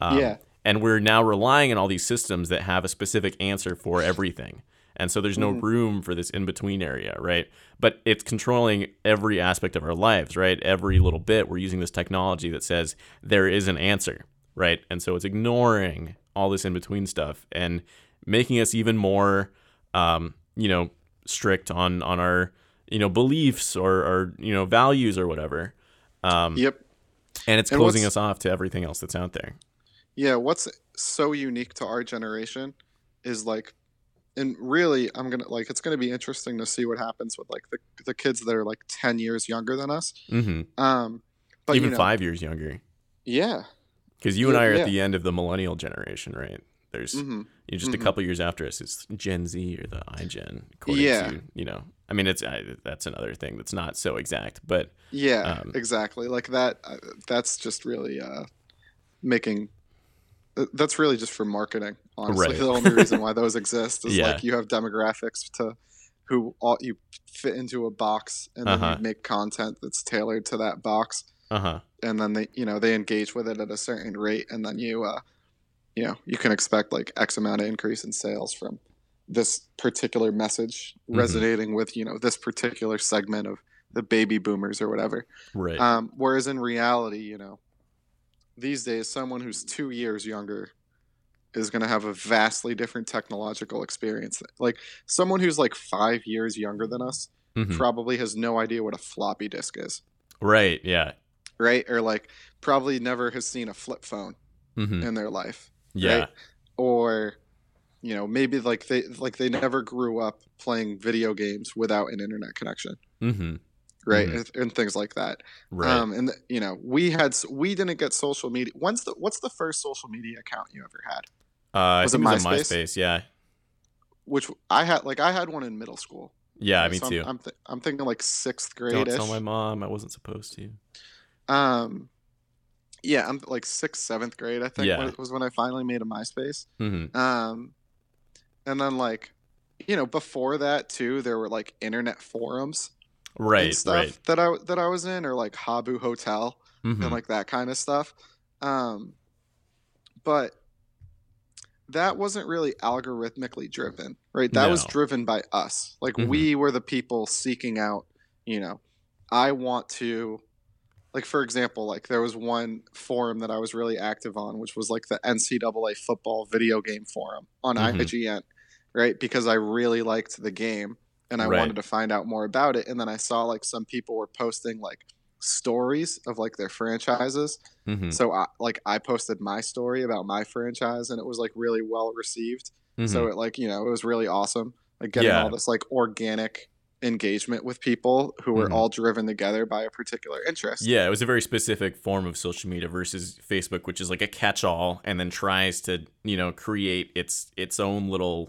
Um, yeah. And we're now relying on all these systems that have a specific answer for everything, and so there's no mm-hmm. room for this in between area, right? But it's controlling every aspect of our lives, right? Every little bit we're using this technology that says there is an answer, right? And so it's ignoring all this in-between stuff and making us even more, um, you know, strict on, on our, you know, beliefs or, or, you know, values or whatever. Um, yep. And it's closing and us off to everything else that's out there. Yeah. What's so unique to our generation is like, and really I'm going to like, it's going to be interesting to see what happens with like the, the kids that are like ten years younger than us. Mm-hmm. Um, but even you know, five years younger. Yeah. Because you and I are yeah. at the end of the millennial generation, right? There's mm-hmm. you're just mm-hmm. a couple years after us. It's Gen Z or the iGen. Yeah. To, you know, I mean, it's I, that's another thing that's not so exact, but yeah, um, exactly. Like that. Uh, that's just really uh, making. Uh, that's really just for marketing. Honestly, right. The only reason why those exist is yeah. like you have demographics to who all, you fit into a box, and then uh-huh. you make content that's tailored to that box. Uh-huh. And then they, you know, they engage with it at a certain rate, and then you, uh, you know, you can expect like X amount of increase in sales from this particular message mm-hmm. resonating with, you know, this particular segment of the baby boomers or whatever. Right. Um, whereas in reality, you know, these days, someone who's two years younger is going to have a vastly different technological experience. Like someone who's like five years younger than us mm-hmm. probably has no idea what a floppy disk is. Right, yeah. Right? Or like probably never has seen a flip phone mm-hmm. in their life. Yeah. Right? Or, you know, maybe like they like they never grew up playing video games without an internet connection. Mm-hmm. Right. Mm-hmm. And, and things like that. Right. Um, and, the, you know, we had we didn't get social media. When's the what's the first social media account you ever had? Uh, was I think it, MySpace? it was MySpace, yeah. Which I had, like, I had one in middle school. Yeah, me so I'm, too. I'm, th- I'm thinking like sixth grade. Don't tell my mom. I wasn't supposed to. Um, yeah, I'm like sixth, seventh grade. I think yeah. was when I finally made a MySpace. Mm-hmm. Um, and then like, you know, before that too, there were like internet forums, right? And stuff right. that I that I was in, or like Habbo Hotel mm-hmm. and like that kind of stuff. Um, but that wasn't really algorithmically driven, right? That no. was driven by us. Like mm-hmm. we were the people seeking out, you know, I want to. Like, for example, like there was one forum that I was really active on, which was like the N C double A football video game forum on mm-hmm. I G N, right? Because I really liked the game and I right. wanted to find out more about it. And then I saw like some people were posting like stories of like their franchises. Mm-hmm. So I, like I posted my story about my franchise and it was like really well received. Mm-hmm. So it like, you know, it was really awesome. Like getting yeah. all this like organic engagement with people who were mm-hmm. all driven together by a particular interest. Yeah, it was a very specific form of social media versus Facebook, which is like a catch-all and then tries to, you know, create its its own little,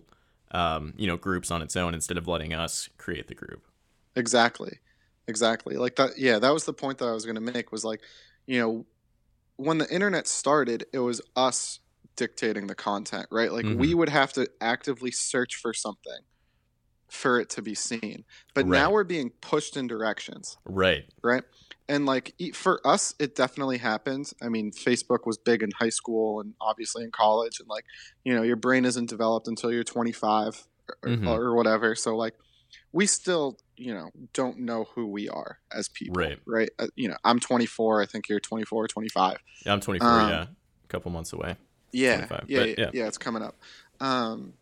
um, you know, groups on its own instead of letting us create the group. Exactly. Exactly. Like that. Yeah, that was the point that I was going to make was like, you know, when the internet started, it was us dictating the content, right? Like mm-hmm. we would have to actively search for something for it to be seen. But right. now we're being pushed in directions. Right. Right. And like for us, it definitely happened. I mean, Facebook was big in high school and obviously in college. And like, you know, your brain isn't developed until you're twenty-five or, mm-hmm. or whatever. So like we still, you know, don't know who we are as people. Right. Right. Uh, you know, I'm twenty-four. I think you're twenty-four or twenty-five. Yeah, I'm twenty-four. Um, yeah. A couple months away. Yeah. Yeah, but, yeah. Yeah. Yeah. It's coming up. Um,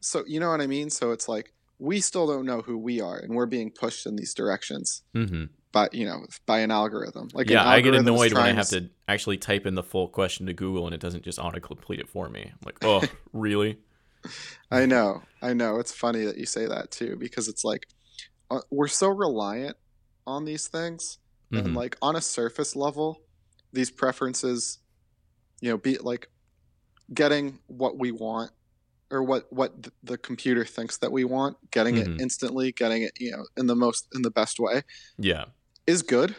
So, you know what I mean? So it's like, we still don't know who we are and we're being pushed in these directions, mm-hmm. by, you know, by an algorithm. Like, yeah, I get annoyed when I have to actually type in the full question to Google and it doesn't just autocomplete it for me. I'm like, oh, really? I know. I know. It's funny that you say that too, because it's like, uh, we're so reliant on these things mm-hmm. and like on a surface level, these preferences, you know, be like getting what we want. Or what, what the computer thinks that we want, getting mm-hmm. it instantly, getting it, you know, in the most, in the best way. Yeah. Is good.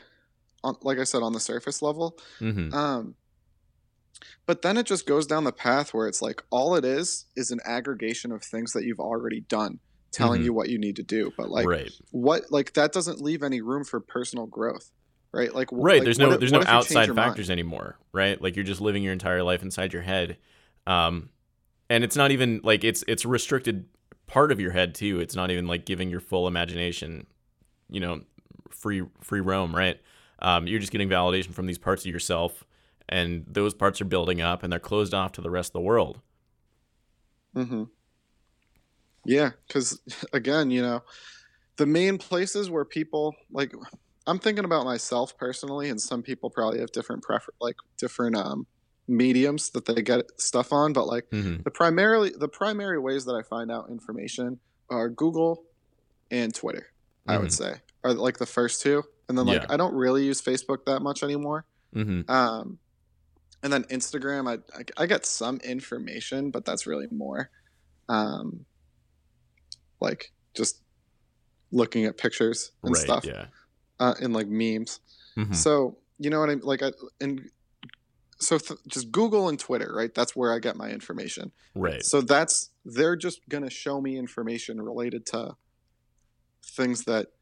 On, like I said, on the surface level. Mm-hmm. Um, but then it just goes down the path where it's like, all it is, is an aggregation of things that you've already done, telling mm-hmm. you what you need to do. But like, right. what, like that doesn't leave any room for personal growth. Right. Like, right. Like, there's no, if, there's no outside factors anymore. Right. Like you're just living your entire life inside your head. Um, And it's not even like it's it's a restricted part of your head too. It's not even like giving your full imagination, you know, free free roam, right? Um, you're just getting validation from these parts of yourself, and those parts are building up, and they're closed off to the rest of the world. Mm-hmm. Yeah, because again, you know, the main places where people like, I'm thinking about myself personally, and some people probably have different prefer like different um. mediums that they get stuff on, but like mm-hmm. the primarily the primary ways that I find out information are Google and Twitter. Mm-hmm. I would say are like the first two, and then like yeah. I don't really use Facebook that much anymore. Mm-hmm. Um, and then Instagram, I, I I get some information, but that's really more, um, like just looking at pictures and right, stuff, yeah, uh, and like memes. Mm-hmm. So you know what I like, I and. So th- just Google and Twitter, right? That's where I get my information. Right. So that's they're just going to show me information related to things that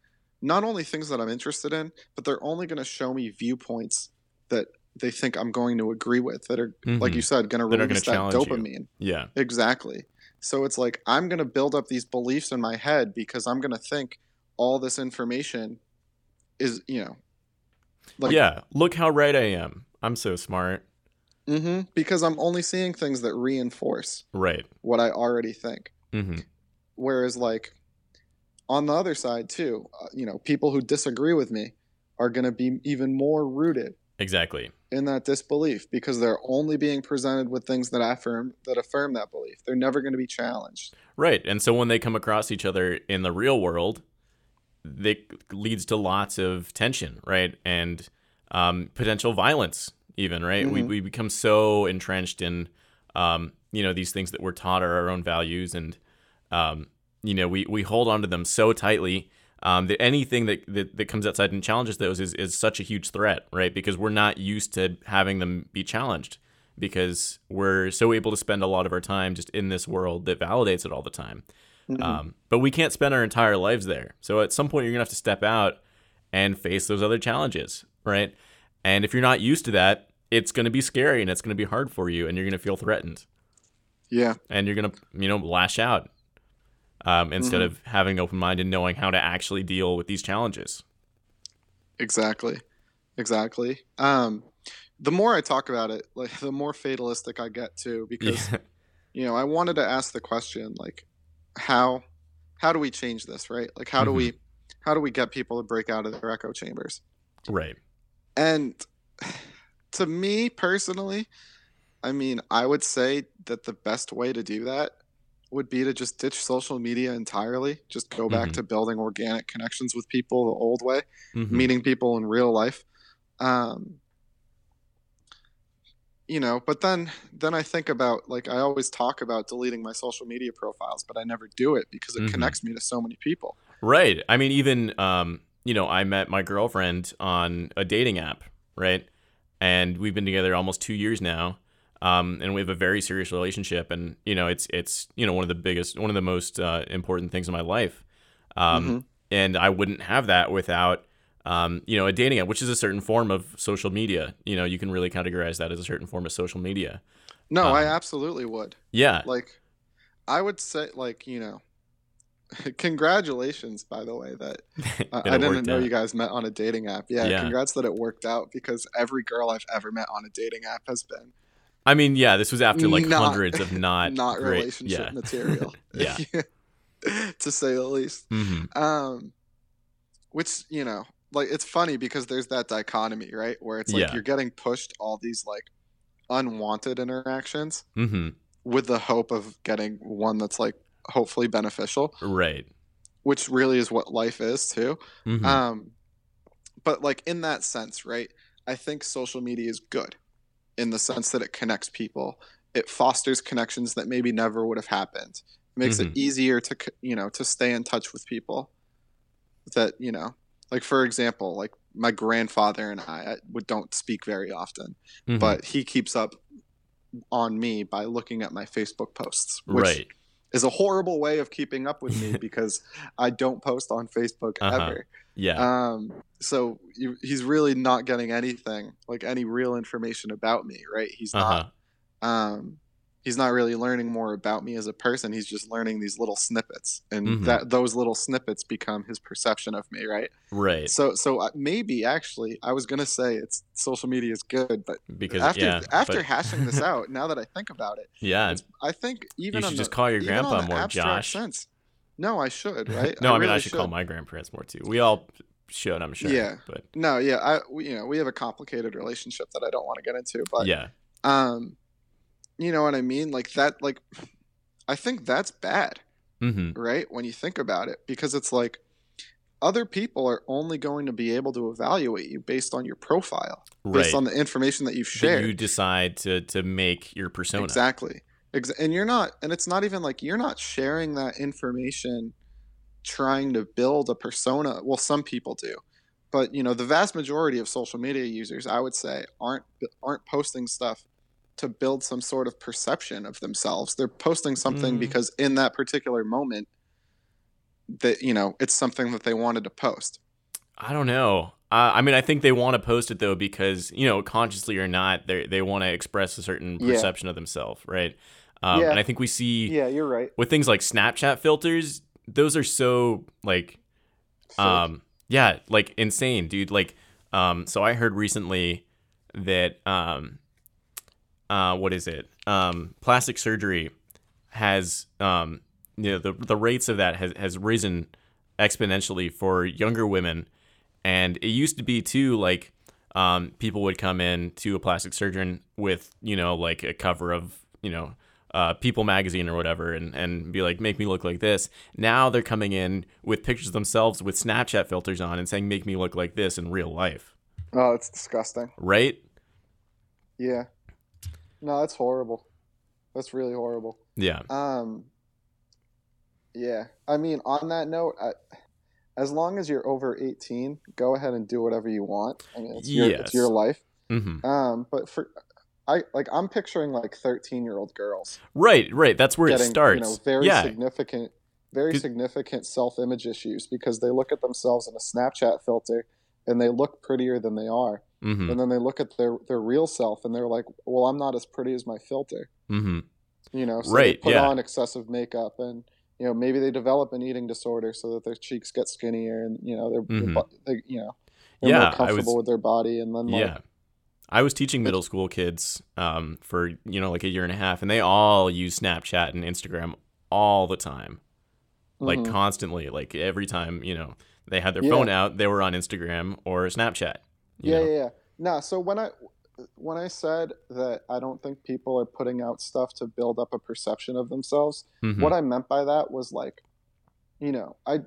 not only things that I'm interested in, but they're only going to show me viewpoints that they think I'm going to agree with that are, mm-hmm. like you said, going to release that dopamine. You. Yeah. Exactly. So it's like I'm going to build up these beliefs in my head because I'm going to think all this information is, you know. Like, yeah. Look how right I am. I'm so smart. Mm-hmm. Because I'm only seeing things that reinforce right. what I already think. Mm-hmm. Whereas, like, on the other side too, uh, you know, people who disagree with me are going to be even more rooted exactly in that disbelief, because they're only being presented with things that affirm that affirm that belief. They're never going to be challenged. Right. And so when they come across each other in the real world, that leads to lots of tension, right? And um, potential violence even, right? Mm-hmm. We we become so entrenched in, um, you know, these things that we're taught are our own values, and, um, you know, we, we hold on to them so tightly um, that anything that, that, that comes outside and challenges those is, is such a huge threat, right? Because we're not used to having them be challenged, because we're so able to spend a lot of our time just in this world that validates it all the time. Mm-hmm. Um, but we can't spend our entire lives there. So at some point, you're going to have to step out and face those other challenges, right? And if you're not used to that, it's going to be scary and it's going to be hard for you, and you're going to feel threatened. Yeah. And you're going to, you know, lash out um, instead mm-hmm. of having an open mind and knowing how to actually deal with these challenges. Exactly. Exactly. Um, the more I talk about it, like the more fatalistic I get too, because, yeah. you know, I wanted to ask the question, like, how how do we change this, right? Like, how do mm-hmm. we how do we get people to break out of their echo chambers, right? And to me personally, I mean, I would say that the best way to do that would be to just ditch social media entirely. Just go back mm-hmm. to building organic connections with people the old way, mm-hmm. meeting people in real life. Um You know, but then then I think about, like, I always talk about deleting my social media profiles, but I never do it because it mm-hmm. connects me to so many people. Right. I mean, even, um, you know, I met my girlfriend on a dating app, right? And we've been together almost two years now, um, and we have a very serious relationship. And, you know, it's, it's you know, one of the biggest, one of the most uh, important things in my life. Um, mm-hmm. And I wouldn't have that without... Um, you know, a dating app, which is a certain form of social media. You know, you can really categorize that as a certain form of social media. No, um, I absolutely would. Yeah. Like, I would say, like, you know, congratulations, by the way, that uh, I didn't know out. You guys met on a dating app. Yeah, yeah. Congrats that it worked out, because every girl I've ever met on a dating app has been. I mean, yeah, this was after like not, hundreds of not. Not great, relationship yeah. material. yeah. To say the least. Mm-hmm. Um, which, you know. Like, it's funny because there's that dichotomy, right? Where it's like yeah. you're getting pushed all these like unwanted interactions mm-hmm. with the hope of getting one that's like hopefully beneficial. Right. Which really is what life is too. Mm-hmm. Um, but like in that sense, right? I think social media is good in the sense that it connects people. It fosters connections that maybe never would have happened. It makes mm-hmm. it easier to, you know, to stay in touch with people that, you know, like, for example, like my grandfather and I, I would, don't speak very often, mm-hmm. but he keeps up on me by looking at my Facebook posts, which right. is a horrible way of keeping up with me because I don't post on Facebook uh-huh. ever. Yeah. Um, so you, he's really not getting anything, like any real information about me, right? He's uh-huh. not um, he's not really learning more about me as a person. He's just learning these little snippets, and mm-hmm. that those little snippets become his perception of me. Right. Right. So, so maybe actually I was going to say it's social media is good, but because after, yeah, after but... hashing this out, now that I think about it, yeah, it's, I think even you should just the, call your grandpa more Josh. Sense, no, I should. Right. no, I, I mean, really I should, should call my grandparents more too. We all should, I'm sure. Yeah. But no, yeah. I, we, you know, we have a complicated relationship that I don't want to get into, but yeah. Um, you know what I mean? Like that, like, I think that's bad, mm-hmm. right? When you think about it, because it's like other people are only going to be able to evaluate you based on your profile, right. based on the information that you've shared. That you decide to, to make your persona. Exactly. And you're not, and it's not even like you're not sharing that information trying to build a persona. Well, some people do. But, you know, the vast majority of social media users, I would say, aren't aren't posting stuff to build some sort of perception of themselves. They're posting something mm. because in that particular moment that, you know, it's something that they wanted to post. I don't know. Uh, I mean, I think they want to post it though, because, you know, consciously or not, they they want to express a certain perception yeah. of themselves. Right. Um, yeah. And I think we see, yeah, you're right. With things like Snapchat filters, those are so like, um, yeah, like insane, dude. Like, um, so I heard recently that, um, Uh, what is it? Um, plastic surgery has, um, you know, the the rates of that has, has risen exponentially for younger women. And it used to be too, like, um, people would come in to a plastic surgeon with, you know, like a cover of, you know, uh, People magazine or whatever, and, and be like, make me look like this. Now they're coming in with pictures of themselves with Snapchat filters on and saying, make me look like this in real life. Oh, it's disgusting. Right? Yeah. No, that's horrible. That's really horrible. Yeah. Um. Yeah. I mean, on that note, I, as long as you're over eighteen, go ahead and do whatever you want. I mean, it's your, yes. it's your life. Mm-hmm. Um. But for, I like, I'm picturing like thirteen-year-old girls. Right. Right. That's where getting, it starts. You know, very yeah. significant, very significant self-image issues because they look at themselves in a Snapchat filter and they look prettier than they are. Mm-hmm. And then they look at their, their real self and they're like, well, I'm not as pretty as my filter. Mm-hmm. You know, so right, they put yeah. on excessive makeup and, you know, maybe they develop an eating disorder so that their cheeks get skinnier and, you know, they're, mm-hmm. they, you know, they're yeah, more comfortable was, with their body. And then, like, yeah, I was teaching middle school kids um, for, you know, like a year and a half, and they all use Snapchat and Instagram all the time, like mm-hmm. constantly, like every time, you know, they had their yeah. phone out, they were on Instagram or Snapchat. Yeah, yeah, yeah. No, so when I when I said that I don't think people are putting out stuff to build up a perception of themselves, mm-hmm. what I meant by that was like, you know, I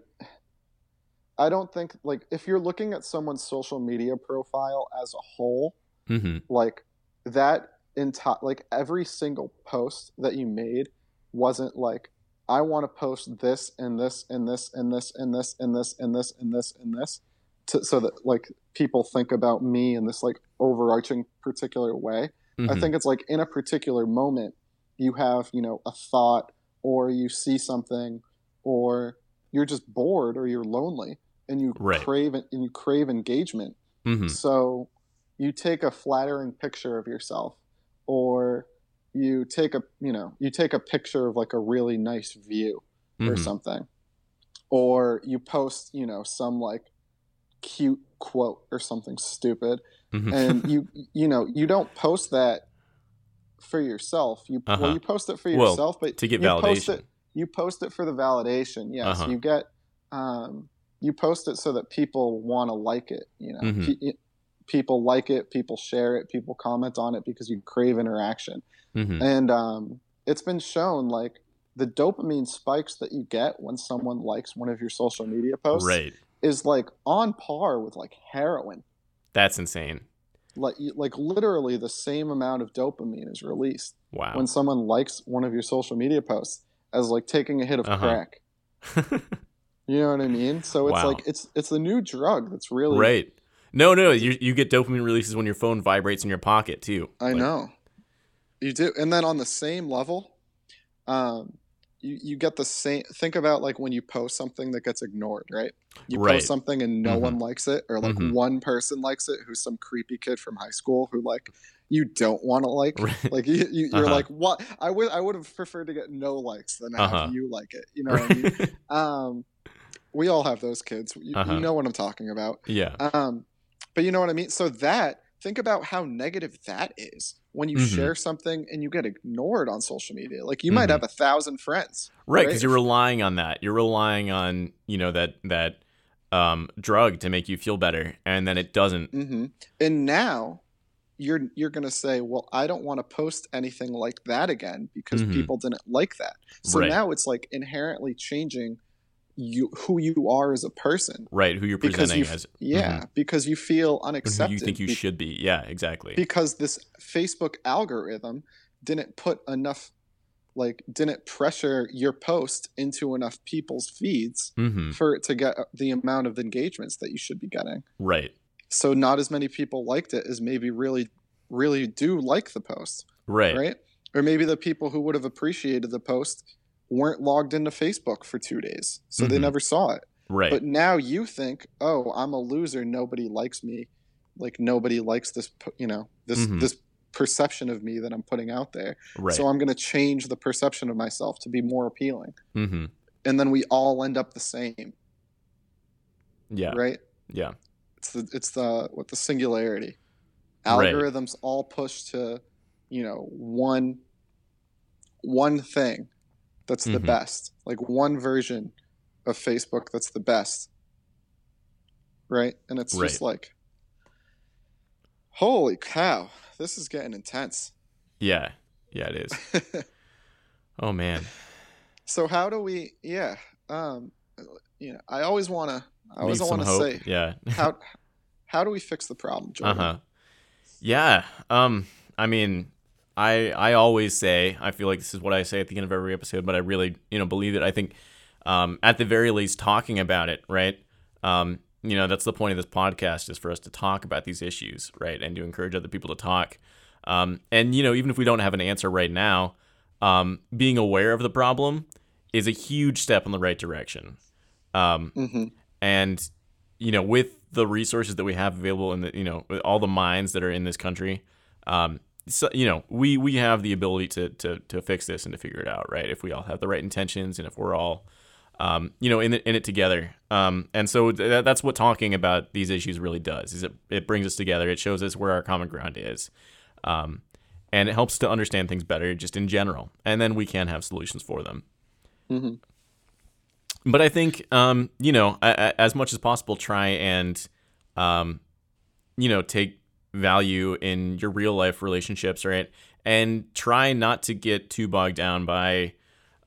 I don't think, like, if you're looking at someone's social media profile as a whole, mm-hmm. like that enti- like every single post that you made wasn't like, I want to post this and this and this and this and this and this and this and this and this. To, so that, like, people think about me in this, like, overarching particular way. Mm-hmm. I think it's like in a particular moment you have, you know, a thought or you see something or you're just bored or you're lonely and you right. crave and you crave engagement. Mm-hmm. So you take a flattering picture of yourself or you take a, you know, you take a picture of like a really nice view mm-hmm. or something, or you post, you know, some like cute quote or something stupid mm-hmm. and you you know you don't post that for yourself. You uh-huh. well, you post it for yourself, well, but to get you validation post it, you post it for the validation. Yes uh-huh. you get um you post it so that people want to like it, you know. Mm-hmm. P- people like it, people share it, people comment on it because you crave interaction. Mm-hmm. And um it's been shown, like, the dopamine spikes that you get when someone likes one of your social media posts right is like on par with like heroin. That's insane. Like, like literally the same amount of dopamine is released wow. when someone likes one of your social media posts as like taking a hit of uh-huh. crack. You know what I mean? So it's wow. like it's it's a new drug that's really right. No, no, you you get dopamine releases when your phone vibrates in your pocket too. I like... know. You do, and then on the same level, um, You, you get the same. Think about like when you post something that gets ignored, right? You right. post something and no mm-hmm. one likes it, or like mm-hmm. one person likes it, who's some creepy kid from high school who like you don't want to like. Right. Like you, you, you're uh-huh. like, what? I would I would have preferred to get no likes than have uh-huh. you like it. You know what I mean? Um, we all have those kids. You, uh-huh. you know what I'm talking about. Yeah. Um, but you know what I mean. So that. Think about how negative that is when you mm-hmm. share something and you get ignored on social media. Like you mm-hmm. might have a thousand friends. Right. Because right? you're relying on that. You're relying on, you know, that, that um, drug to make you feel better. And then it doesn't. Mm-hmm. And now you're, you're going to say, well, I don't want to post anything like that again because mm-hmm. people didn't like that. So right. now it's like inherently changing you who you are as a person, right? Who you're presenting you, as, yeah, mm-hmm. because you feel unaccepted. You think you be, should be, yeah, exactly. Because this Facebook algorithm didn't put enough, like, didn't pressure your post into enough people's feeds mm-hmm. for it to get the amount of engagements that you should be getting, right? So not as many people liked it as maybe really, really do like the post, right? Right? Or maybe the people who would have appreciated the post weren't logged into Facebook for two days. So mm-hmm. they never saw it. Right. But now you think, oh, I'm a loser. Nobody likes me. Like nobody likes this, you know, this, mm-hmm. this perception of me that I'm putting out there. Right. So I'm going to change the perception of myself to be more appealing. Mm-hmm. And then we all end up the same. Yeah. Right. Yeah. It's the, it's the, what the singularity algorithms right. all push to, you know, one, one thing. That's the mm-hmm. best, like one version of Facebook that's the best, right? And it's right. just like, holy cow, this is getting intense. Yeah, yeah, it is. Oh man. So how do we? Yeah, um, you know, I always want to. I always want to say, yeah. how how do we fix the problem, Jordan? Uh huh. Yeah. Um. I mean, I I always say, I feel like this is what I say at the end of every episode, but I really, you know, believe it. I think, um, at the very least, talking about it, right? Um, you know, that's the point of this podcast, is for us to talk about these issues, right, and to encourage other people to talk. Um, and you know, even if we don't have an answer right now, um, being aware of the problem is a huge step in the right direction. Um, mm-hmm. And you know, with the resources that we have available, in the, you know, with all the minds that are in this country, um, so, you know, we, we have the ability to, to, to fix this and to figure it out, right? If we all have the right intentions, and if we're all, um, you know, in the, in it together. Um, and so th- that's what talking about these issues really does, is it, it brings us together. It shows us where our common ground is. Um, and it helps to understand things better just in general. And then we can have solutions for them. Mm-hmm. But I think, um, you know, I, I, as much as possible, try and, um, you know, take value in your real life relationships, right? And try not to get too bogged down by,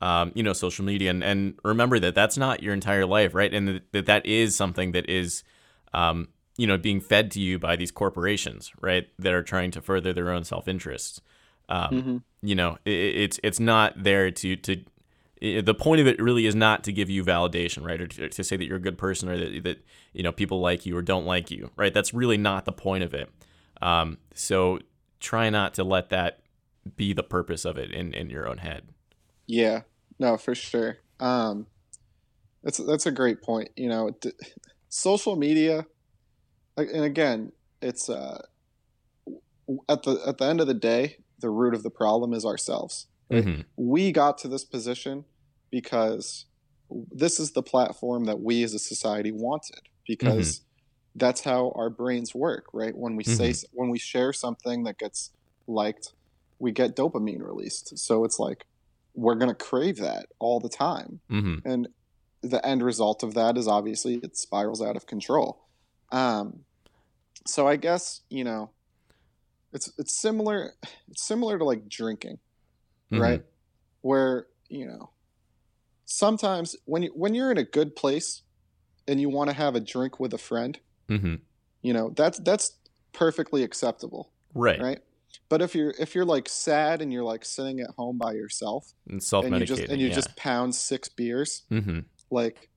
um, you know, social media. And, and remember that that's not your entire life, right? And that that, that is something that is, um, you know, being fed to you by these corporations, right? That are trying to further their own self-interests. Um, mm-hmm. You know, it, it's it's not there to to. The point of it really is not to give you validation, right? Or to say that you're a good person, or that, that, you know, people like you or don't like you, right? That's really not the point of it. Um, so try not to let that be the purpose of it in, in your own head. Yeah, no, for sure. Um, that's, that's a great point. You know, d- social media, and again, it's, uh, at the, at the end of the day, the root of the problem is ourselves. Mm-hmm. We got to this position because this is the platform that we as a society wanted, because mm-hmm. that's how our brains work, right? When we mm-hmm. say, when we share something that gets liked, we get dopamine released. So it's like, we're going to crave that all the time. Mm-hmm. And the end result of that is obviously it spirals out of control. Um, so I guess, you know, it's, it's similar, it's similar to like drinking. Right? Mm-hmm. Where, you know, sometimes when you, when you're in a good place and you want to have a drink with a friend, mm-hmm. you know, that's, that's perfectly acceptable. Right. Right. But if you're, if you're like sad and you're like sitting at home by yourself and self-medicating, and you just, and you yeah. just pound six beers, mm-hmm. like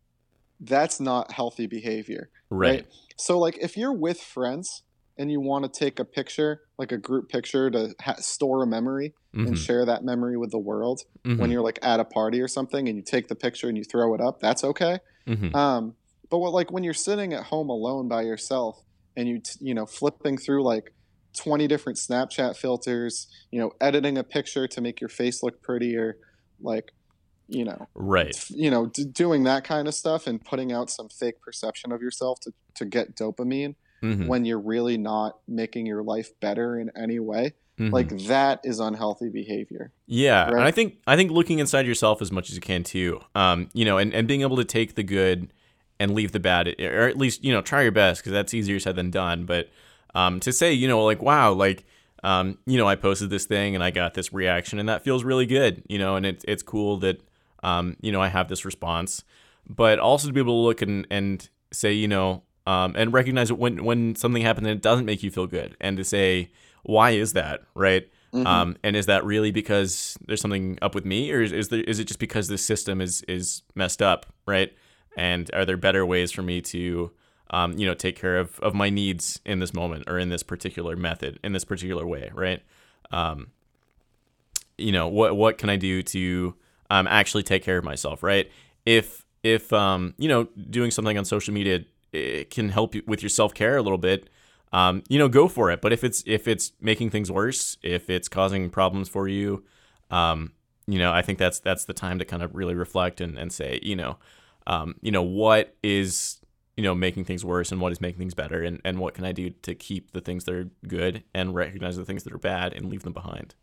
that's not healthy behavior. Right. Right. So like if you're with friends and you want to take a picture, like a group picture, to ha- store a memory mm-hmm. and share that memory with the world mm-hmm. when you're like at a party or something and you take the picture and you throw it up, that's okay. Mm-hmm. Um, but what, like when you're sitting at home alone by yourself and you, t- you know, flipping through like twenty different Snapchat filters, you know, editing a picture to make your face look prettier, like, you know, right. F- you know, d- doing that kind of stuff and putting out some fake perception of yourself to, to get dopamine. Mm-hmm. When you're really not making your life better in any way, mm-hmm. like that is unhealthy behavior. Yeah. Right? And I think, I think looking inside yourself as much as you can too, um, you know, and, and being able to take the good and leave the bad, or at least, you know, try your best, because that's easier said than done. But, um, to say, you know, like, wow, like, um, you know, I posted this thing and I got this reaction and that feels really good, you know, and it's, it's cool that, um, you know, I have this response, but also to be able to look and, and say, you know, Um, and recognize it when, when something happens and it doesn't make you feel good, and to say, why is that, right? Mm-hmm. Um, and is that really because there's something up with me, or is, is there, is it just because the system is, is messed up, right? And are there better ways for me to, um, you know, take care of, of my needs in this moment, or in this particular method, in this particular way, right? Um, you know, what, what can I do to um, actually take care of myself, right? If, if um, you know, doing something on social media, it can help you with your self-care a little bit, um, you know, go for it. But if it's, if it's making things worse, if it's causing problems for you, um, you know, I think that's, that's the time to kind of really reflect and, and say, you know, um, you know, what is, you know, making things worse, and what is making things better, and, and what can I do to keep the things that are good and recognize the things that are bad and leave them behind.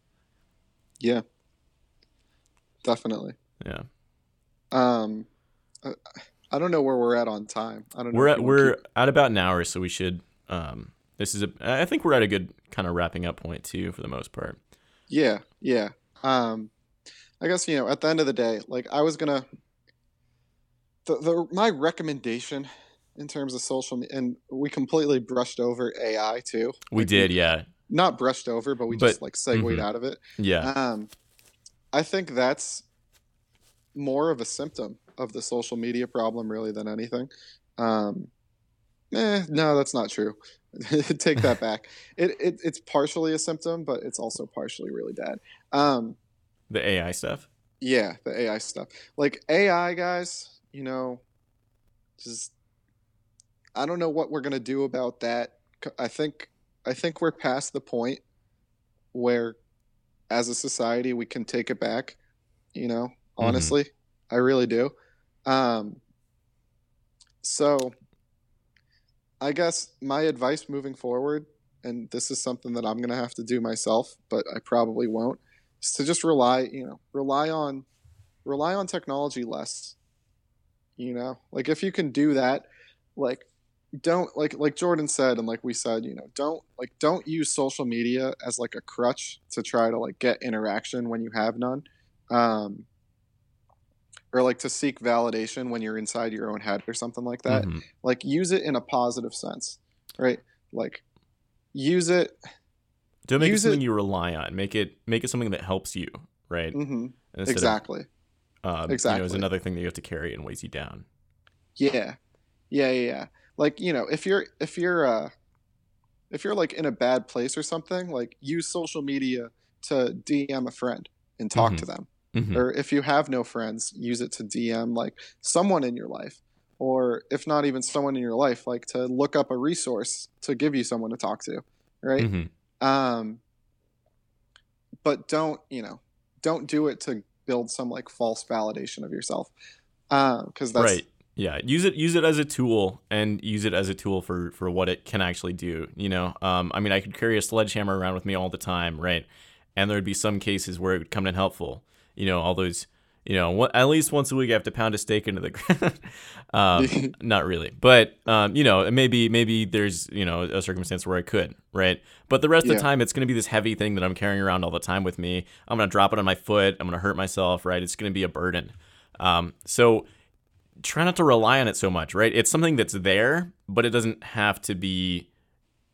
Yeah, definitely. Yeah. Um, uh, I don't know where we're at on time. I don't know. We're at, we're keep... at about an hour, so we should. Um, this is a. I think we're at a good kind of wrapping up point too, for the most part. Yeah, yeah. Um, I guess you know at the end of the day, like I was gonna. The, the my recommendation in terms of social media, and we completely brushed over A I too. We like, did, yeah. Not brushed over, but we but, just like segued mm-hmm. out of it. Yeah. Um, I think that's more of a symptom of the social media problem, really, than anything. Um, eh, no, that's not true. Take that back. It, it it's partially a symptom, but it's also partially really bad. Um, the A I stuff. Yeah, the A I stuff. Like A I guys, you know, just I don't know what we're gonna do about that. I think. I think we're past the point where, as a society, we can take it back, you know, honestly. Mm-hmm. I really do. Um, so I guess my advice moving forward, and this is something that I'm going to have to do myself, but I probably won't, is to just rely, you know, rely on, rely on technology less, you know, like if you can do that, like, don't like like Jordan said and like we said, you know, don't like don't use social media as like a crutch to try to like get interaction when you have none, um or like to seek validation when you're inside your own head or something like that. Mm-hmm. Like use it in a positive sense, right? Like use it don't make it something it, you rely on. Make it make it something that helps you, right? Mm-hmm. Exactly. Of, um, exactly. You know, is another thing that you have to carry and weighs you down. Yeah. Yeah, yeah, yeah. Like, you know, if you're if you're uh, if you're like in a bad place or something, like use social media to D M a friend and talk mm-hmm. to them. Mm-hmm. Or if you have no friends, use it to D M like someone in your life, or if not even someone in your life, like to look up a resource to give you someone to talk to, right? Mm-hmm. Um, but don't you know? Don't do it to build some like false validation of yourself, because uh, that's right. Yeah, use it use it as a tool and use it as a tool for, for what it can actually do, you know? Um, I mean, I could carry a sledgehammer around with me all the time, right? And there would be some cases where it would come in helpful. You know, all those, you know, what, at least once a week I have to pound a stake into the ground. um, not really. But, um, you know, maybe maybe there's, you know, a circumstance where I could, right? But the rest yeah. of the time, it's going to be this heavy thing that I'm carrying around all the time with me. I'm going to drop it on my foot. I'm going to hurt myself, right? It's going to be a burden. Um, so... try not to rely on it so much, right? It's something that's there, but it doesn't have to be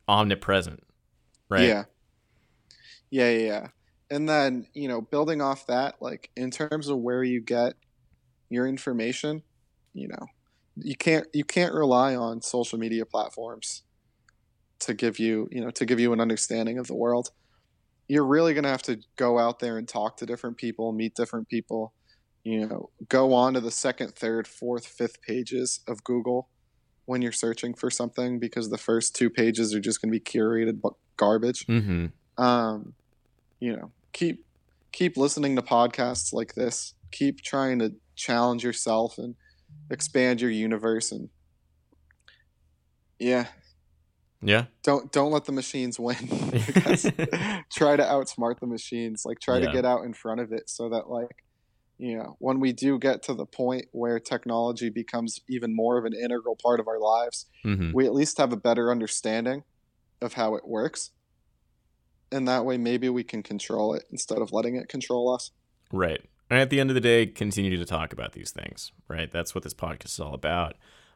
omnipresent, right? Yeah. Yeah, yeah, yeah. And then, you know, building off that, like in terms of where you get your information, you know, you can't you can't rely on social media platforms to give you, you know, to give you an understanding of the world. You're really going to have to go out there and talk to different people, meet different people. You know, go on to the second, third, fourth, fifth pages of Google when you're searching for something, because the first two pages are just going to be curated garbage. Mm-hmm. Um, you know, keep keep listening to podcasts like this. Keep trying to challenge yourself and expand your universe. And yeah, yeah. Don't don't let the machines win. Try to outsmart the machines. Like try yeah. to get out in front of it so that like. You know, when we do get to the point where technology becomes even more of an integral part of our lives, mm-hmm. we at least have a better understanding of how it works. And that way, maybe we can control it instead of letting it control us. Right. And at the end of the day, continue to talk about these things, right? That's what this podcast is all about.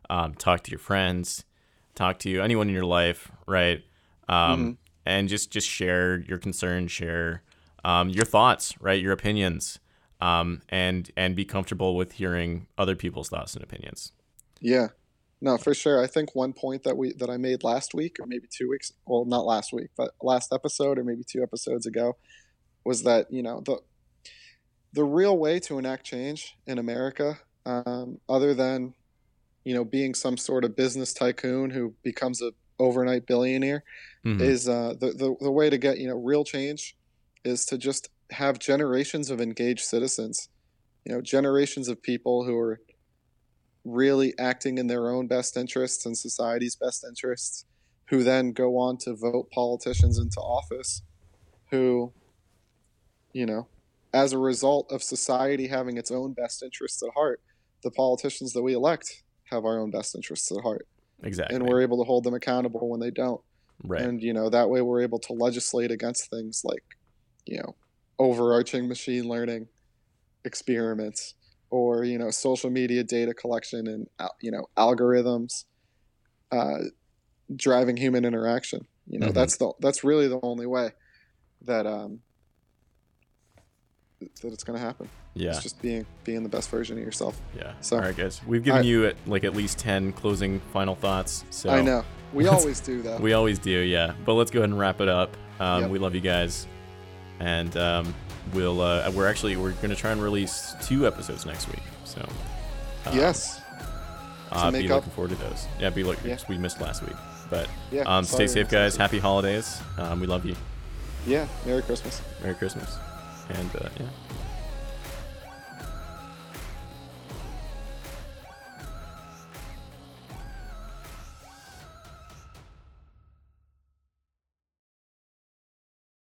Um, talk to your friends, talk to anyone in your life, right? Um, mm-hmm. And just, just share your concerns, share um, your thoughts, right? Your opinions. Um, and and be comfortable with hearing other people's thoughts and opinions. Yeah, no, for sure. I think one point that we that I made last week, or maybe two weeks, well, not last week, but last episode, or maybe two episodes ago, was that you know the the real way to enact change in America, um, other than you know being some sort of business tycoon who becomes an overnight billionaire, mm-hmm. is uh, the, the the way to get you know real change is to just have generations of engaged citizens, you know, generations of people who are really acting in their own best interests and society's best interests, who then go on to vote politicians into office, who, you know, as a result of society having its own best interests at heart, the politicians that we elect have our own best interests at heart. Exactly. And we're able to hold them accountable when they don't. Right. And, you know, that way we're able to legislate against things like, you know, overarching machine learning experiments or, you know, social media data collection and, you know, algorithms uh, driving human interaction. You know, mm-hmm. that's the that's really the only way that um, that it's going to happen. Yeah. It's just being being the best version of yourself. Yeah. So, all right, guys. We've given I, you at, like at least ten closing final thoughts. So I know. We always do, though. We always do, yeah. But let's go ahead and wrap it up. Um, yep. We love you guys. And um, we'll, uh, we're actually, we're going to try and release two episodes next week. So um, yes. I'll be looking forward to those. Yeah, be looking. Yeah. We missed last week. But yeah, um, stay safe, guys. Happy holidays. Um, we love you. Yeah. Merry Christmas. Merry Christmas. And, uh, yeah.